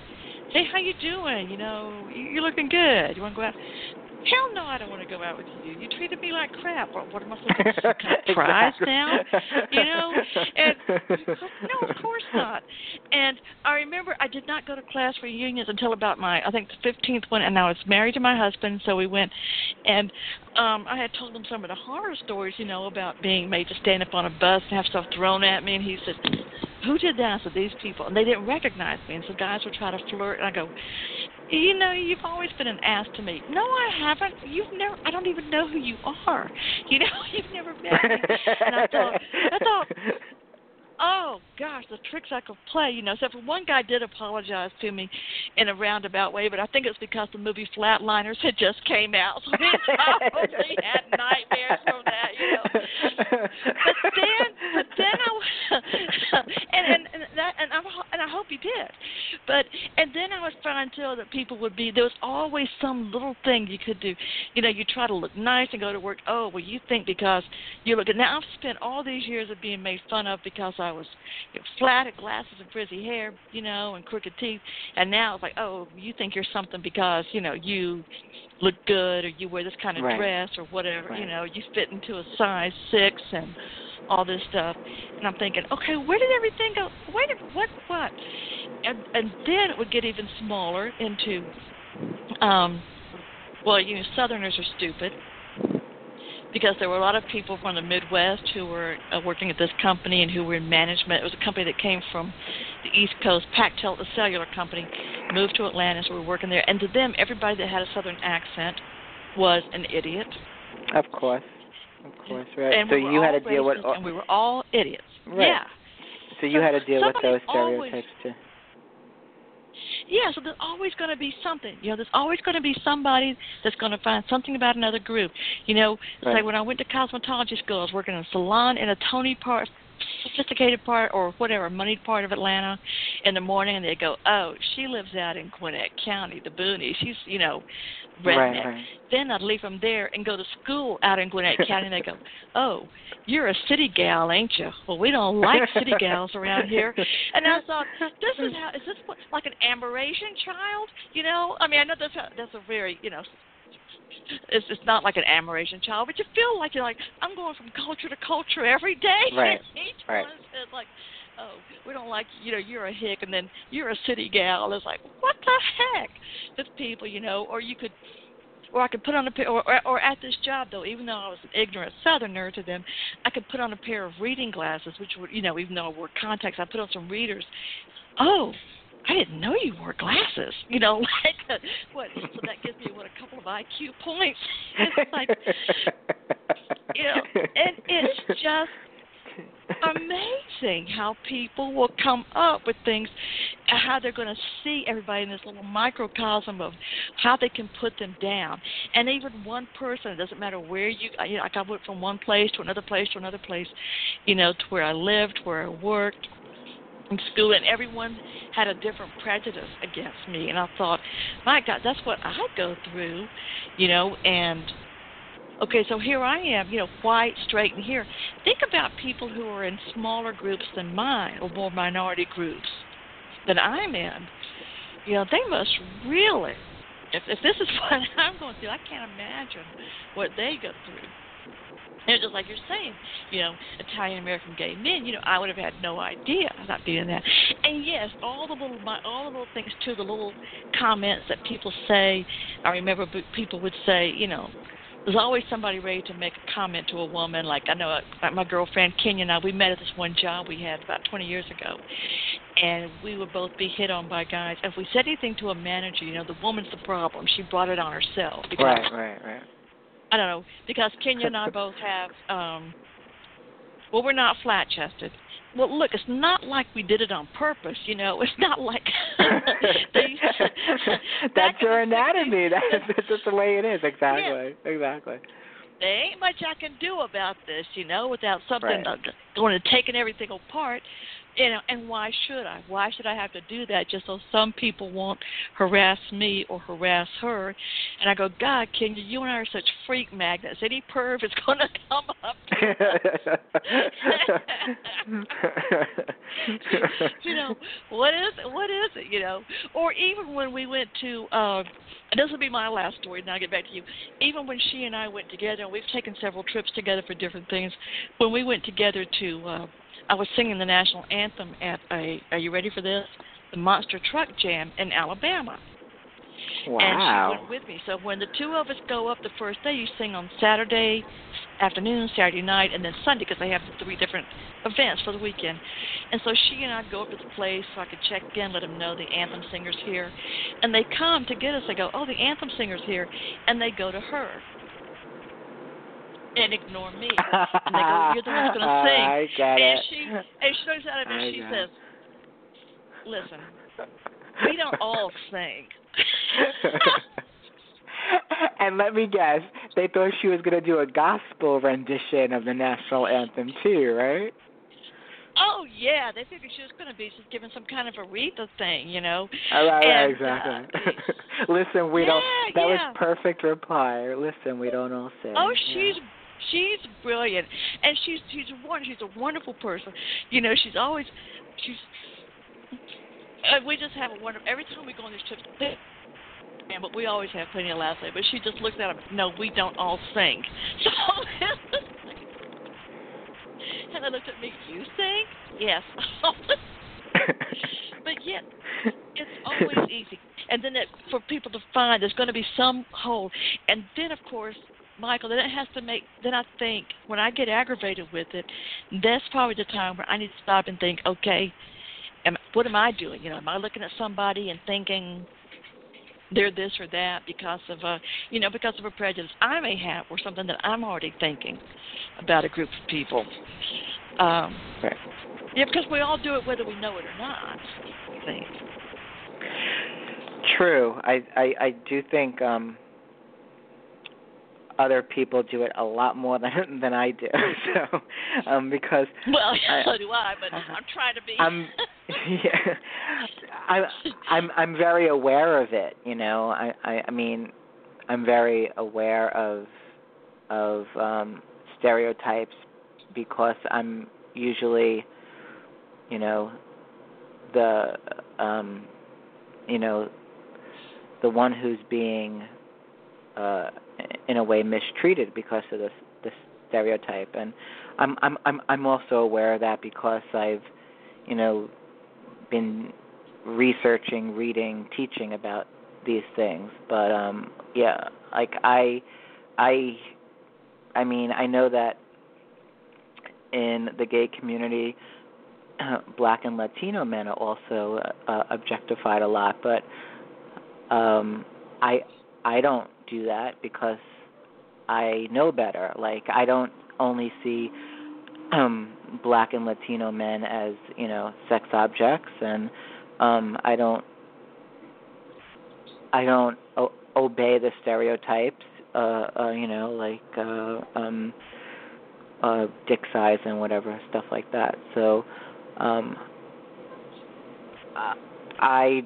hey, how you doing? You know, you're looking good. You want to go out? Hell no, I don't want to go out with you. You treated me like crap. What, what am I supposed to do? Some kind of prize now? You know? And, no, of course not. And I remember I did not go to class reunions until about my, I think, the fifteenth one, and I was married to my husband, so we went. And um, I had told him some of the horror stories, you know, about being made to stand up on a bus and have stuff thrown at me, and he said, who did that? I said, these people. And they didn't recognize me, and so guys would try to flirt, and I go, you know, you've always been an ass to me. No, I haven't. You've never. I don't even know who you are. You know, you've never met me. And I thought, I thought, oh gosh, the tricks I could play. You know, except for one guy did apologize to me in a roundabout way, but I think it's because the movie Flatliners had just came out, so we probably had nightmares from that. You know, but then, but then I and and and, that, and I and I hope he did. But, and then I was trying to tell that people would be, there was always some little thing you could do. You know, you try to look nice and go to work. Oh, well, you think because you look good. Now, I've spent all these years of being made fun of because I was, you know, flat, had glasses and frizzy hair, you know, and crooked teeth. And now it's like, oh, you think you're something because, you know, you look good or you wear this kind of right. dress or whatever. Right. You know, you fit into a size six and all this stuff. And I'm thinking, okay, where did everything go? Wait a minute, what, what? And, and then it would get even smaller into, um, well, you know, Southerners are stupid, because there were a lot of people from the Midwest who were uh, working at this company and who were in management. It was a company that came from the East Coast, PacTel, the cellular company, moved to Atlanta, so we were working there. And to them, everybody that had a Southern accent was an idiot. Of course. Of course, right. And so we you had to deal with... All... And we were all idiots. Right. Yeah. So you so had to deal with those stereotypes, always... too. Yeah, so there's always going to be something. You know, there's always going to be somebody that's going to find something about another group. You know, right. Like when I went to cosmetology school, I was working in a salon in a Tony part, sophisticated part or whatever, moneyed part of Atlanta in the morning, and they'd go, oh, she lives out in Gwinnett County, the boonies. She's, you know, redneck. Right, right. Then I'd leave from there and go to school out in Gwinnett County, and they'd go, oh, you're a city gal, ain't you? Well, we don't like city gals around here. And I thought, this is how, is this what, like an Amberasian child? You know, I mean, I know that's, how, that's a very, you know, It's, it's not like an Amerindian child, but you feel like you're like, I'm going from culture to culture every day. Right. Each right. one is like, oh, we don't like, you know, you're a hick, and then you're a city gal. It's like, what the heck? With people, you know, or you could, or I could put on a pair, or, or, or at this job, though, even though I was an ignorant Southerner to them, I could put on a pair of reading glasses, which were, you know, even though I wore contacts, I put on some readers. Oh, I didn't know you wore glasses, you know, like, uh, what, so that gives me, what, a couple of I Q points. It's like, you know, and it's just amazing how people will come up with things, how they're going to see everybody in this little microcosm of how they can put them down. And even one person, it doesn't matter where you, you know, like I went from one place to another place to another place, you know, to where I lived, where I worked, in school, and everyone had a different prejudice against me, and I thought, my God, that's what I go through, you know, and, okay, so here I am, you know, white, straight, and here. Think about people who are in smaller groups than mine, or more minority groups than I'm in. You know, they must really, if, if this is what I'm going through, I can't imagine what they go through. And just like you're saying, you know, Italian-American gay men, you know, I would have had no idea about being that. And, yes, all the little all the little things, too, the little comments that people say. I remember people would say, you know, there's always somebody ready to make a comment to a woman. Like I know like my girlfriend Kenya and I, we met at this one job we had about twenty years ago, and we would both be hit on by guys. If we said anything to a manager, you know, the woman's the problem. She brought it on herself. Because right, right, right. I don't know, because Kenya and I both have, um, well, we're not flat-chested. Well, look, it's not like we did it on purpose, you know. It's not like... they, That's your anatomy. That's just the way it is. Exactly. Yeah. Exactly. There ain't much I can do about this, you know, without something right. going and taking everything apart. You know, and why should I? Why should I have to do that just so some people won't harass me or harass her? And I go, God, Kenya, you and I are such freak magnets. Any perv is going to come up to you know, what is it? What is it, you know? Or even when we went to, uh, and this will be my last story, and I'll get back to you. Even when she and I went together, and we've taken several trips together for different things, when we went together to uh, I was singing the national anthem at a, are you ready for this? The Monster Truck Jam in Alabama. Wow. And she went with me. So when the two of us go up the first day, you sing on Saturday afternoon, Saturday night, and then Sunday, because they have the three different events for the weekend. And so she and I go up to the place so I could check in, let them know the anthem singer's here. And they come to get us. They go, oh, the anthem singer's here. And they go to her. And ignore me. And they go, you're the one that's going to sing. I got and, it. She, and she looks at me and she says, listen, we don't all sing. And let me guess, they thought she was going to do a gospel rendition of the national anthem too, right? Oh, yeah. They figured she was going to be just giving some kind of Aretha thing, you know. All right, and, exactly. Uh, listen, we yeah, don't. That yeah. was perfect reply. Listen, we don't all sing. Oh, she's yeah. She's brilliant, and she's she's one she's a wonderful person. You know, she's always she's. Uh, we just have a wonderful. Every time we go on these trips, but we always have plenty of laughs. But she just looks at him. No, we don't all sing. So. And they looked at me. You sing? Yes. But yet, it's always easy. And then it, for people to find, there's going to be some hole. And then, of course, Michael, then it has to make. Then I think when I get aggravated with it, that's probably the time where I need to stop and think. Okay, am, what am I doing? You know, am I looking at somebody and thinking they're this or that because of a, you know, because of a prejudice I may have or something that I'm already thinking about a group of people. Um, right. Yeah, because we all do it whether we know it or not, I think. True. I, I, I do think um, other people do it a lot more than than I do. So, um, because well, I, so do I, but uh, I'm trying to be... I'm, yeah, I, I'm I'm very aware of it, you know. I, I, I mean, I'm very aware of, of um, stereotypes, because I'm usually, you know, the, um, you know, the one who's being, uh, in a way, mistreated because of this this stereotype, and I'm I'm I'm I'm also aware of that because I've, you know, been researching, reading, teaching about these things. But um, yeah, like I, I, I mean, I know that. In the gay community, uh, black and Latino men are also uh, objectified a lot, but um, I I don't do that because I know better. Like, I don't only see um, black and Latino men as, you know, sex objects, and um, I don't I don't o- obey the stereotypes. Uh, uh, you know, like. Uh, um, Uh, dick size and whatever, stuff like that. So, um, I,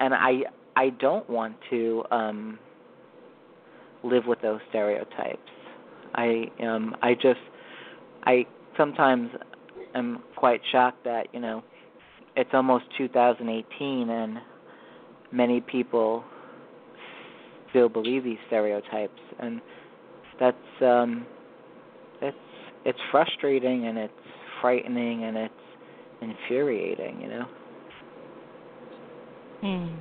and I, I don't want to um, live with those stereotypes. I, um, I just, I sometimes am quite shocked that, you know, it's almost two thousand eighteen and many people still believe these stereotypes, and that's, um, It's it's frustrating, and it's frightening, and it's infuriating, you know. Hmm.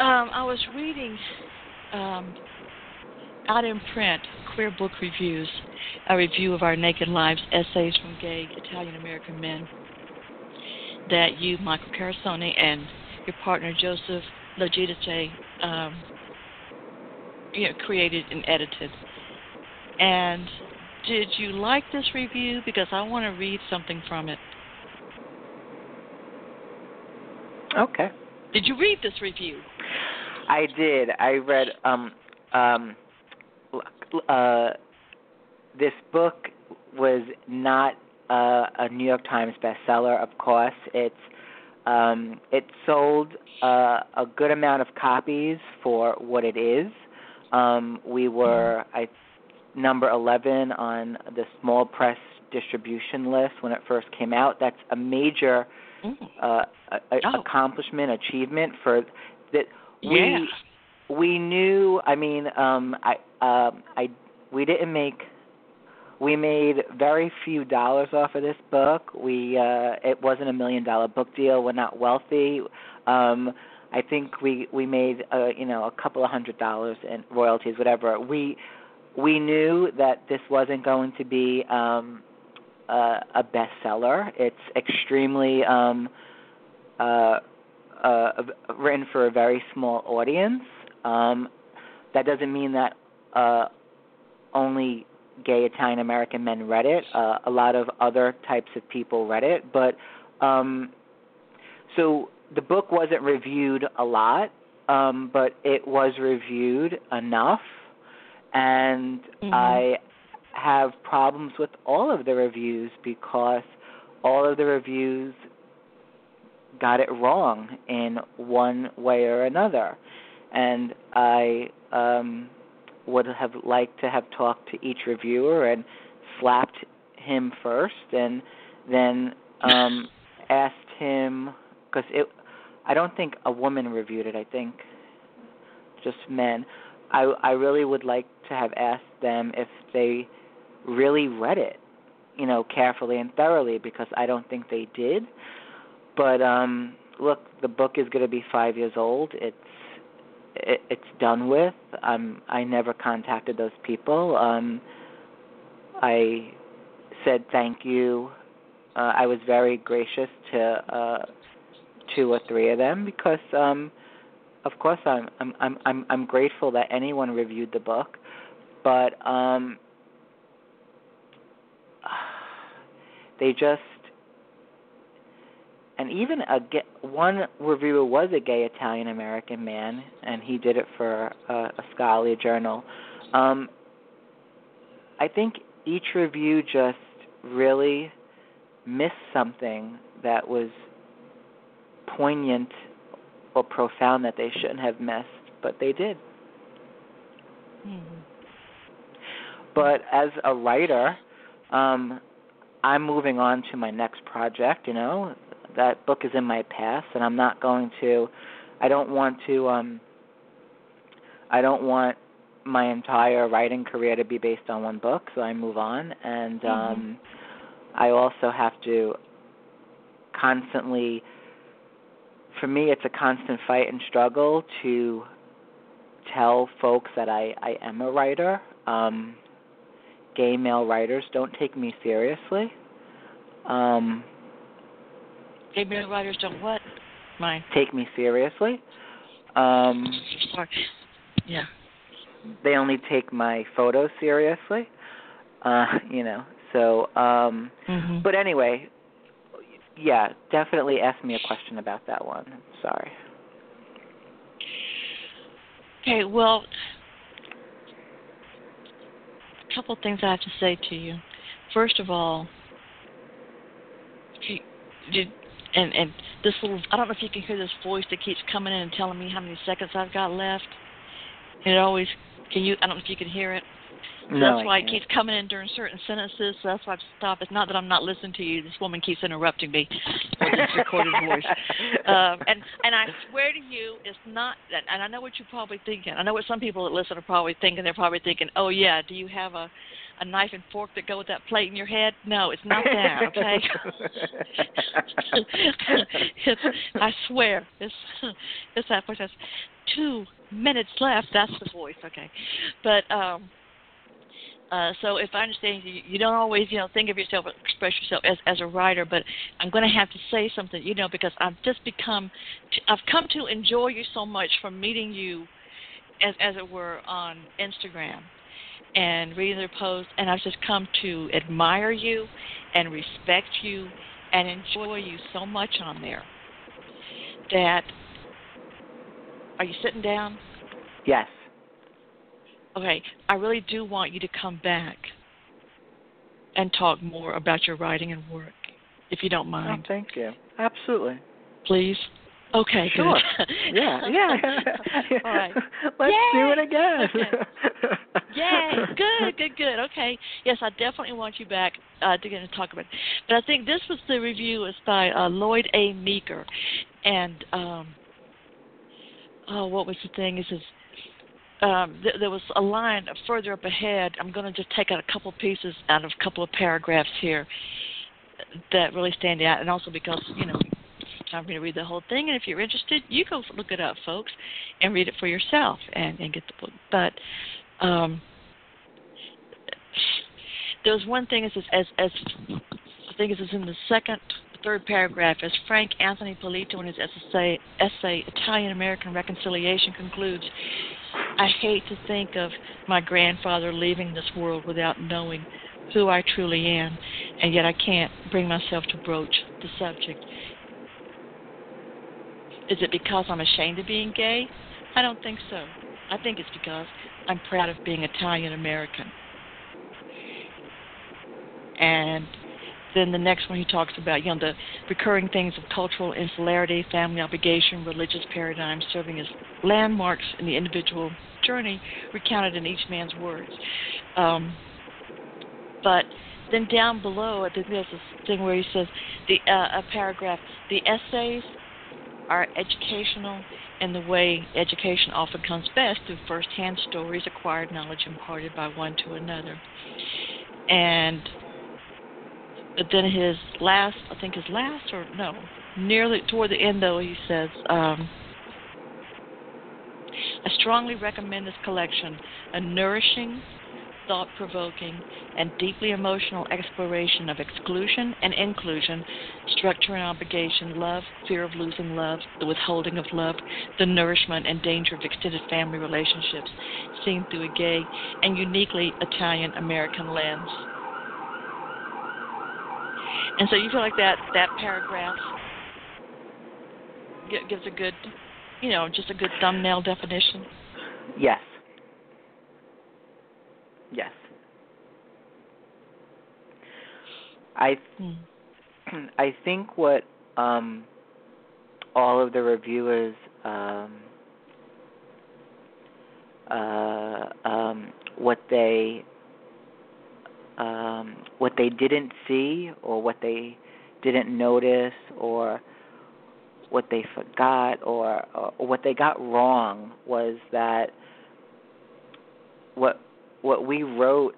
Um, I was reading um, out in print queer book reviews, a review of Our Naked Lives, essays from gay Italian American men that you, Michael Carosone, and your partner Joseph LoGiudice um, you know, created and edited. And did you like this review? Because I want to read something from it. Okay. Did you read this review? I did. I read um, um, uh, this book was not uh, a New York Times bestseller, of course. It's um, it sold uh, a good amount of copies for what it is. Um, we were I, number eleven on the small press distribution list when it first came out. That's a major uh, a, a oh. accomplishment, achievement for that. We yeah. we knew. I mean, um, I uh, I we didn't make. We made very few dollars off of this book. We uh, it wasn't a million dollar book deal. We're not wealthy. Um, I think we we made uh, you know a couple of hundred dollars in royalties, whatever. We we knew that this wasn't going to be um, a, a bestseller. It's extremely um, uh, uh, written for a very small audience. Um, that doesn't mean that uh, only gay Italian-American men read it. Uh, a lot of other types of people read it. But um, so the book wasn't reviewed a lot, um, but it was reviewed enough. And mm-hmm. I have problems with all of the reviews because all of the reviews got it wrong in one way or another. And I... Um, would have liked to have talked to each reviewer and slapped him first, and then um, asked him because it. I don't think a woman reviewed it. I think just men. I I really would like to have asked them if they really read it, you know, carefully and thoroughly, because I don't think they did. But um, look, the book is going to be five years old. It's. It's done with. Um, I never contacted those people. Um, I said thank you. Uh, I was very gracious to uh, two or three of them because, um, of course, I'm I'm I'm I'm I'm grateful that anyone reviewed the book. But um, they just. And even a gay, one reviewer was a gay Italian-American man, and he did it for a, a scholarly journal. Um, I think each review just really missed something that was poignant or profound that they shouldn't have missed, but they did. Mm-hmm. But as a writer, um, I'm moving on to my next project, you know. That book is in my past, and I'm not going to. I don't want to. Um, I don't want my entire writing career to be based on one book, so I move on, and mm-hmm. um, I also have to constantly. For me, it's a constant fight and struggle to tell folks that I, I am a writer. Um, gay male writers don't take me seriously. Um, Gay male writers don't what? Mine. Take me seriously. Um, yeah. They only take my photos seriously. Uh, you know, so. Um, mm-hmm. But anyway, yeah, definitely ask me a question about that one. I'm sorry. Okay, well, a couple things I have to say to you. First of all, did. And and this little, I don't know if you can hear this voice that keeps coming in and telling me how many seconds I've got left. And it always, can you, I don't know if you can hear it. So no, that's why it keeps coming in during certain sentences, so that's why I've stopped. It's not that I'm not listening to you. This woman keeps interrupting me with this recorded voice. Um, and, and I swear to you, it's not, and I know what you're probably thinking. I know what some people that listen are probably thinking. They're probably thinking, oh, yeah, do you have a, a knife and fork that go with that plate in your head? No, it's not that, okay? it's, I swear. It's, it's that voice. That's two minutes left. That's the voice, okay. But, um. Uh, so if I understand you, you don't always, you know, think of yourself, express yourself as, as a writer, but I'm going to have to say something, you know, because I've just become, I've come to enjoy you so much from meeting you as as it were, on Instagram and reading their posts, and I've just come to admire you and respect you and enjoy you so much on there that... Are you sitting down? Yes. Okay. I really do want you to come back and talk more about your writing and work, if you don't mind. Oh, thank you. Absolutely. Please? Okay, sure. Good. Yeah, yeah. All right. Let's Yay! do it again. Okay. Yay. Good, good, good. Okay. Yes, I definitely want you back uh, to get to talk about it. But I think this was the review. It's by uh, Lloyd A. Meeker. And... Um, Oh, what was the thing? Is um, th- there was a line further up ahead. I'm going to just take out a couple pieces out of a couple of paragraphs here that really stand out, and also because, you know, it's time for me to read the whole thing. And if you're interested, you go look it up, folks, and read it for yourself and, and get the book. But um, there was one thing. Is as as I think it's in the second. Third paragraph, as Frank Anthony Polito in his essay, essay Italian-American Reconciliation concludes, I hate to think of my grandfather leaving this world without knowing who I truly am, and yet I can't bring myself to broach the subject. Is it because I'm ashamed of being gay? I don't think so. I think it's because I'm proud of being Italian-American. And then the next one he talks about, you know, the recurring things of cultural insularity, family obligation, religious paradigms serving as landmarks in the individual journey recounted in each man's words. Um, but then down below, I think there's this thing where he says, the uh, a paragraph, the essays are educational in the way education often comes best through first-hand stories, acquired knowledge imparted by one to another. And... But then his last, I think his last, or no, nearly toward the end, though, he says, um, I strongly recommend this collection, a nourishing, thought-provoking, and deeply emotional exploration of exclusion and inclusion, structure and obligation, love, fear of losing love, the withholding of love, the nourishment and danger of extended family relationships seen through a gay and uniquely Italian-American lens. And so you feel like that, that paragraph gives a good, you know, just a good thumbnail definition? Yes. Yes. I th- hmm. I think what um, all of the reviewers um, uh, um, what they Um, what they didn't see or what they didn't notice or what they forgot or, or, or what they got wrong was that what what we wrote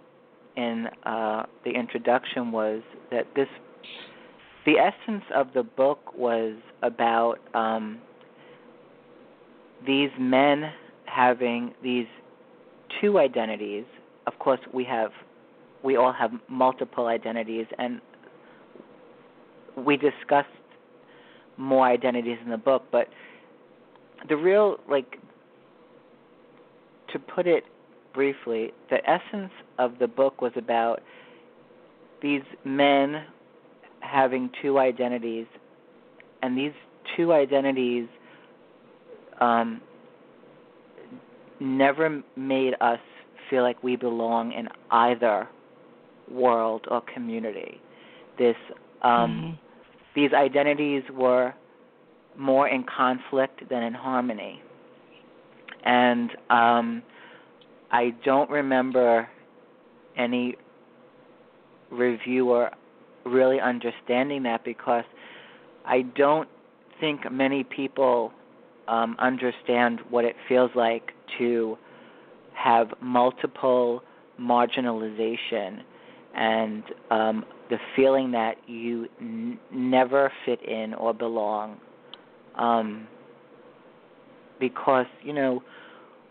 in uh, the introduction was that this the essence of the book was about um, these men having these two identities. Of course, we have We all have multiple identities, and we discussed more identities in the book. But the real, like, to put it briefly, the essence of the book was about these men having two identities, and these two identities um, never made us feel like we belong in either world or community. This, um, mm-hmm. These identities were more in conflict than in harmony. And um, I don't remember any reviewer really understanding that, because I don't think many people um, understand what it feels like to have multiple marginalization and um, the feeling that you n- never fit in or belong, um, because, you know,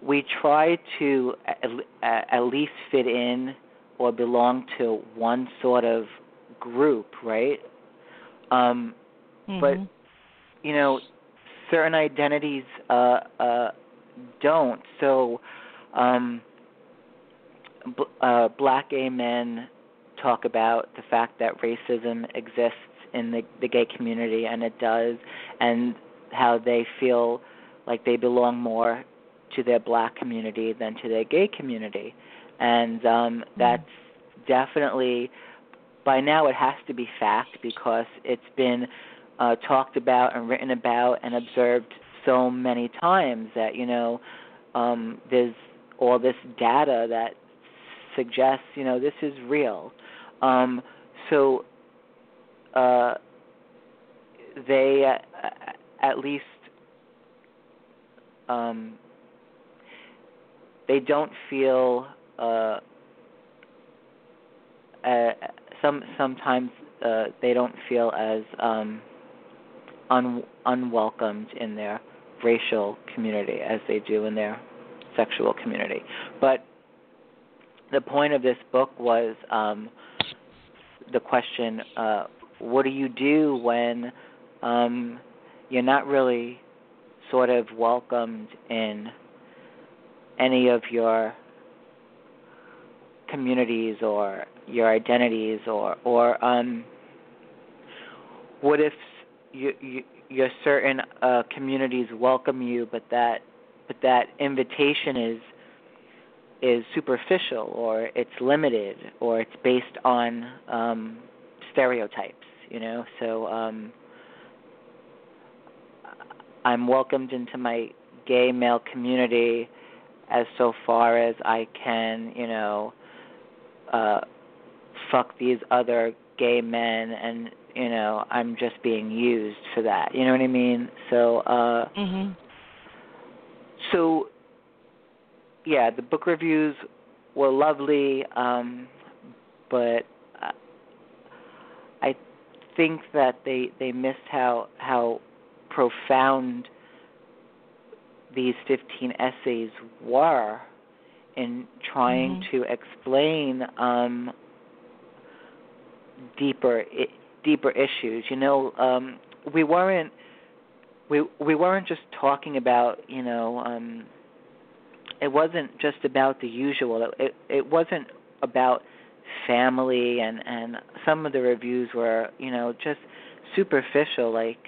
we try to at, at least fit in or belong to one sort of group, right? Um, mm-hmm. But, you know, certain identities uh, uh, don't. So um, b- uh, black gay men talk about the fact that racism exists in the, the gay community, and it does, and how they feel like they belong more to their black community than to their gay community. And um, that's definitely, by now it has to be fact, because it's been uh, talked about and written about and observed so many times that, you know, um, there's all this data that suggests, you know, this is real. Um, so uh, they uh, at least um, they don't feel uh, uh, some sometimes uh, they don't feel as um, un- unwelcomed in their racial community as they do in their sexual community. But the point of this book was um, the question, uh, what do you do when um, you're not really sort of welcomed in any of your communities or your identities, or, or um, what if you, you, your certain uh, communities welcome you, but that but that invitation is is superficial, or it's limited, or it's based on um, stereotypes, you know? So um, I'm welcomed into my gay male community as so far as I can, you know, uh, fuck these other gay men, and, you know, I'm just being used for that. You know what I mean? So, uh, mm-hmm. so, yeah, the book reviews were lovely, um, but I think that they they missed how how profound these fifteen essays were in trying mm-hmm. to explain um, deeper I- deeper issues. You know, um, we weren't we we weren't just talking about, you know. Um, It wasn't just about the usual. It, it wasn't about family, and, and some of the reviews were, you know, just superficial. Like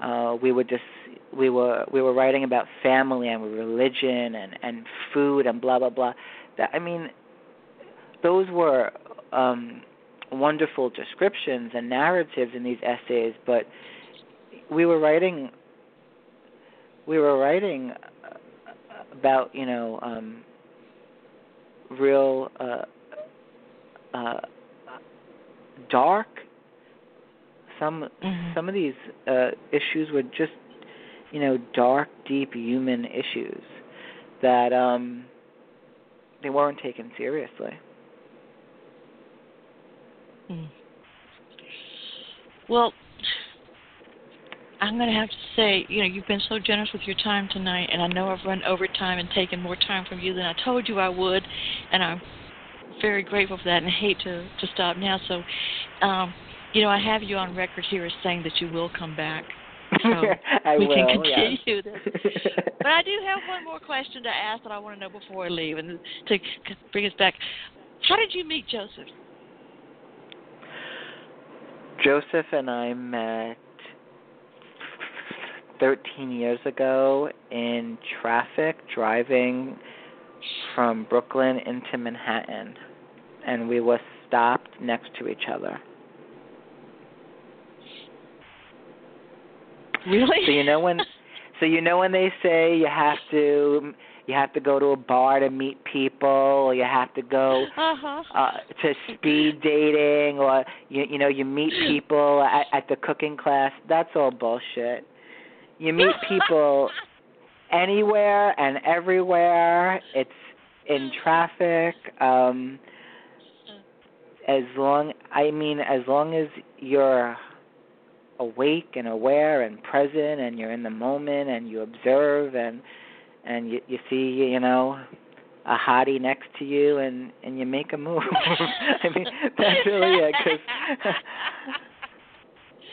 uh, we were just we were we were writing about family and religion and, and food and blah blah blah. That, I mean, those were um, wonderful descriptions and narratives in these essays, but we were writing we were writing. about, you know, um, real uh, uh, dark. Some mm-hmm. some of these uh, issues were just, you know, dark, deep human issues that um, they weren't taken seriously. Mm. Well, I'm going to have to say, you know, you've been so generous with your time tonight, and I know I've run over time and taken more time from you than I told you I would, and I'm very grateful for that, and I hate to, to stop now. So, um, you know, I have you on record here as saying that you will come back, so I we will, can continue yeah. this. But I do have one more question to ask that I want to know before I leave, and to bring us back. How did you meet Joseph? Joseph and I met thirteen years ago in traffic, driving from Brooklyn into Manhattan, and we were stopped next to each other. Really? So you know when, so you know when they say you have to, you have to go to a bar to meet people, or you have to go uh-huh. uh, to speed dating, or you, you know, you meet people at, at the cooking class. That's all bullshit. You meet people anywhere and everywhere. It's in traffic. Um, as long, I mean, as long as you're awake and aware and present, and you're in the moment, and you observe, and and you, you see, you know, a hottie next to you, and, and you make a move. I mean, that's really it, 'cause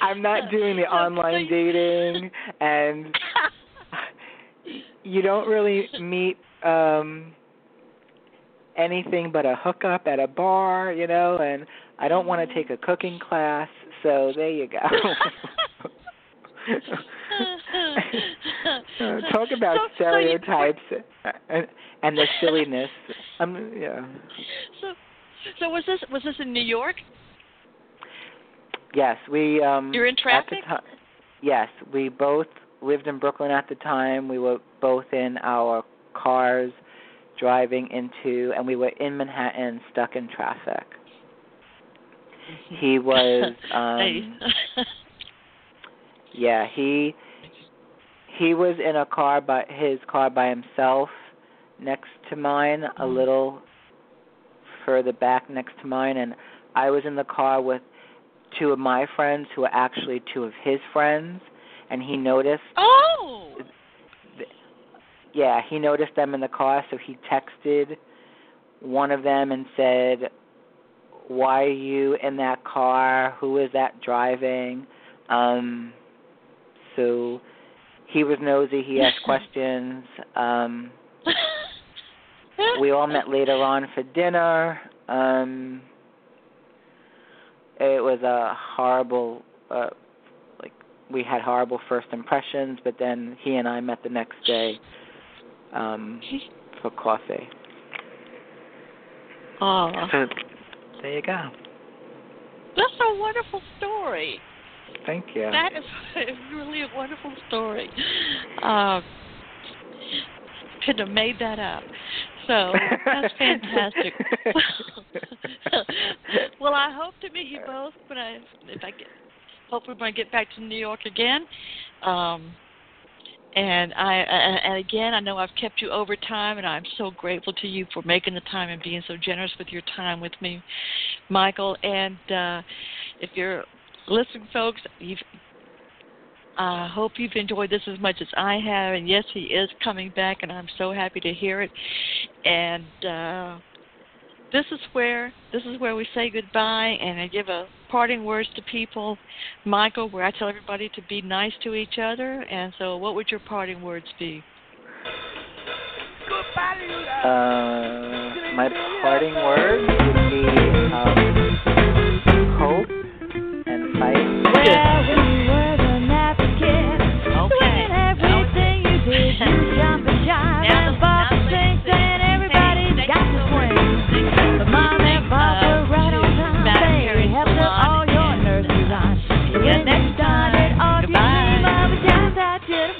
I'm not doing the online dating, and you don't really meet um, anything but a hookup at a bar, you know, and I don't want to take a cooking class, so there you go. Talk about so, stereotypes so you, and, and the silliness. Um, yeah. So, so was this was this in New York? Yes, we. Um, You're in traffic. At the to- yes, we both lived in Brooklyn at the time. We were both in our cars, driving into, and we were in Manhattan, stuck in traffic. He was. Um, yeah, he. He was in a car by his car by himself, next to mine, a little further back next to mine, and I was in the car with two of my friends who were actually two of his friends, and he noticed. Oh. Th- yeah, he noticed them in the car, so he texted one of them and said, "Why are you in that car? Who is that driving?" Um, so. He was nosy. He asked questions. Um, we all met later on for dinner. Um, it was a horrible, uh, like, we had horrible first impressions, but then he and I met the next day um, for coffee. Oh. So there you go. That's a wonderful story. Thank you. That is really a wonderful story. Uh, couldn't have made that up. So that's fantastic. Well, I hope to meet you both, but I, if I get, hopefully when I get back to New York again. Um, and I and again, I know I've kept you over time, and I'm so grateful to you for making the time and being so generous with your time with me, Michael. And uh, if you're Listen, folks, I uh, hope you've enjoyed this as much as I have. And, yes, he is coming back, and I'm so happy to hear it. And uh, this is where this is where we say goodbye, and I give a parting words to people, Michael, where I tell everybody to be nice to each other. And so what would your parting words be? Uh, my parting words would be um, hope. Where we were the night again. Okay. When everything you did, you jump and jive and the box sings and everybody's got to swing. But mom and papa right on time. They helped up all your nursery rhymes. When they started all your mama down out to the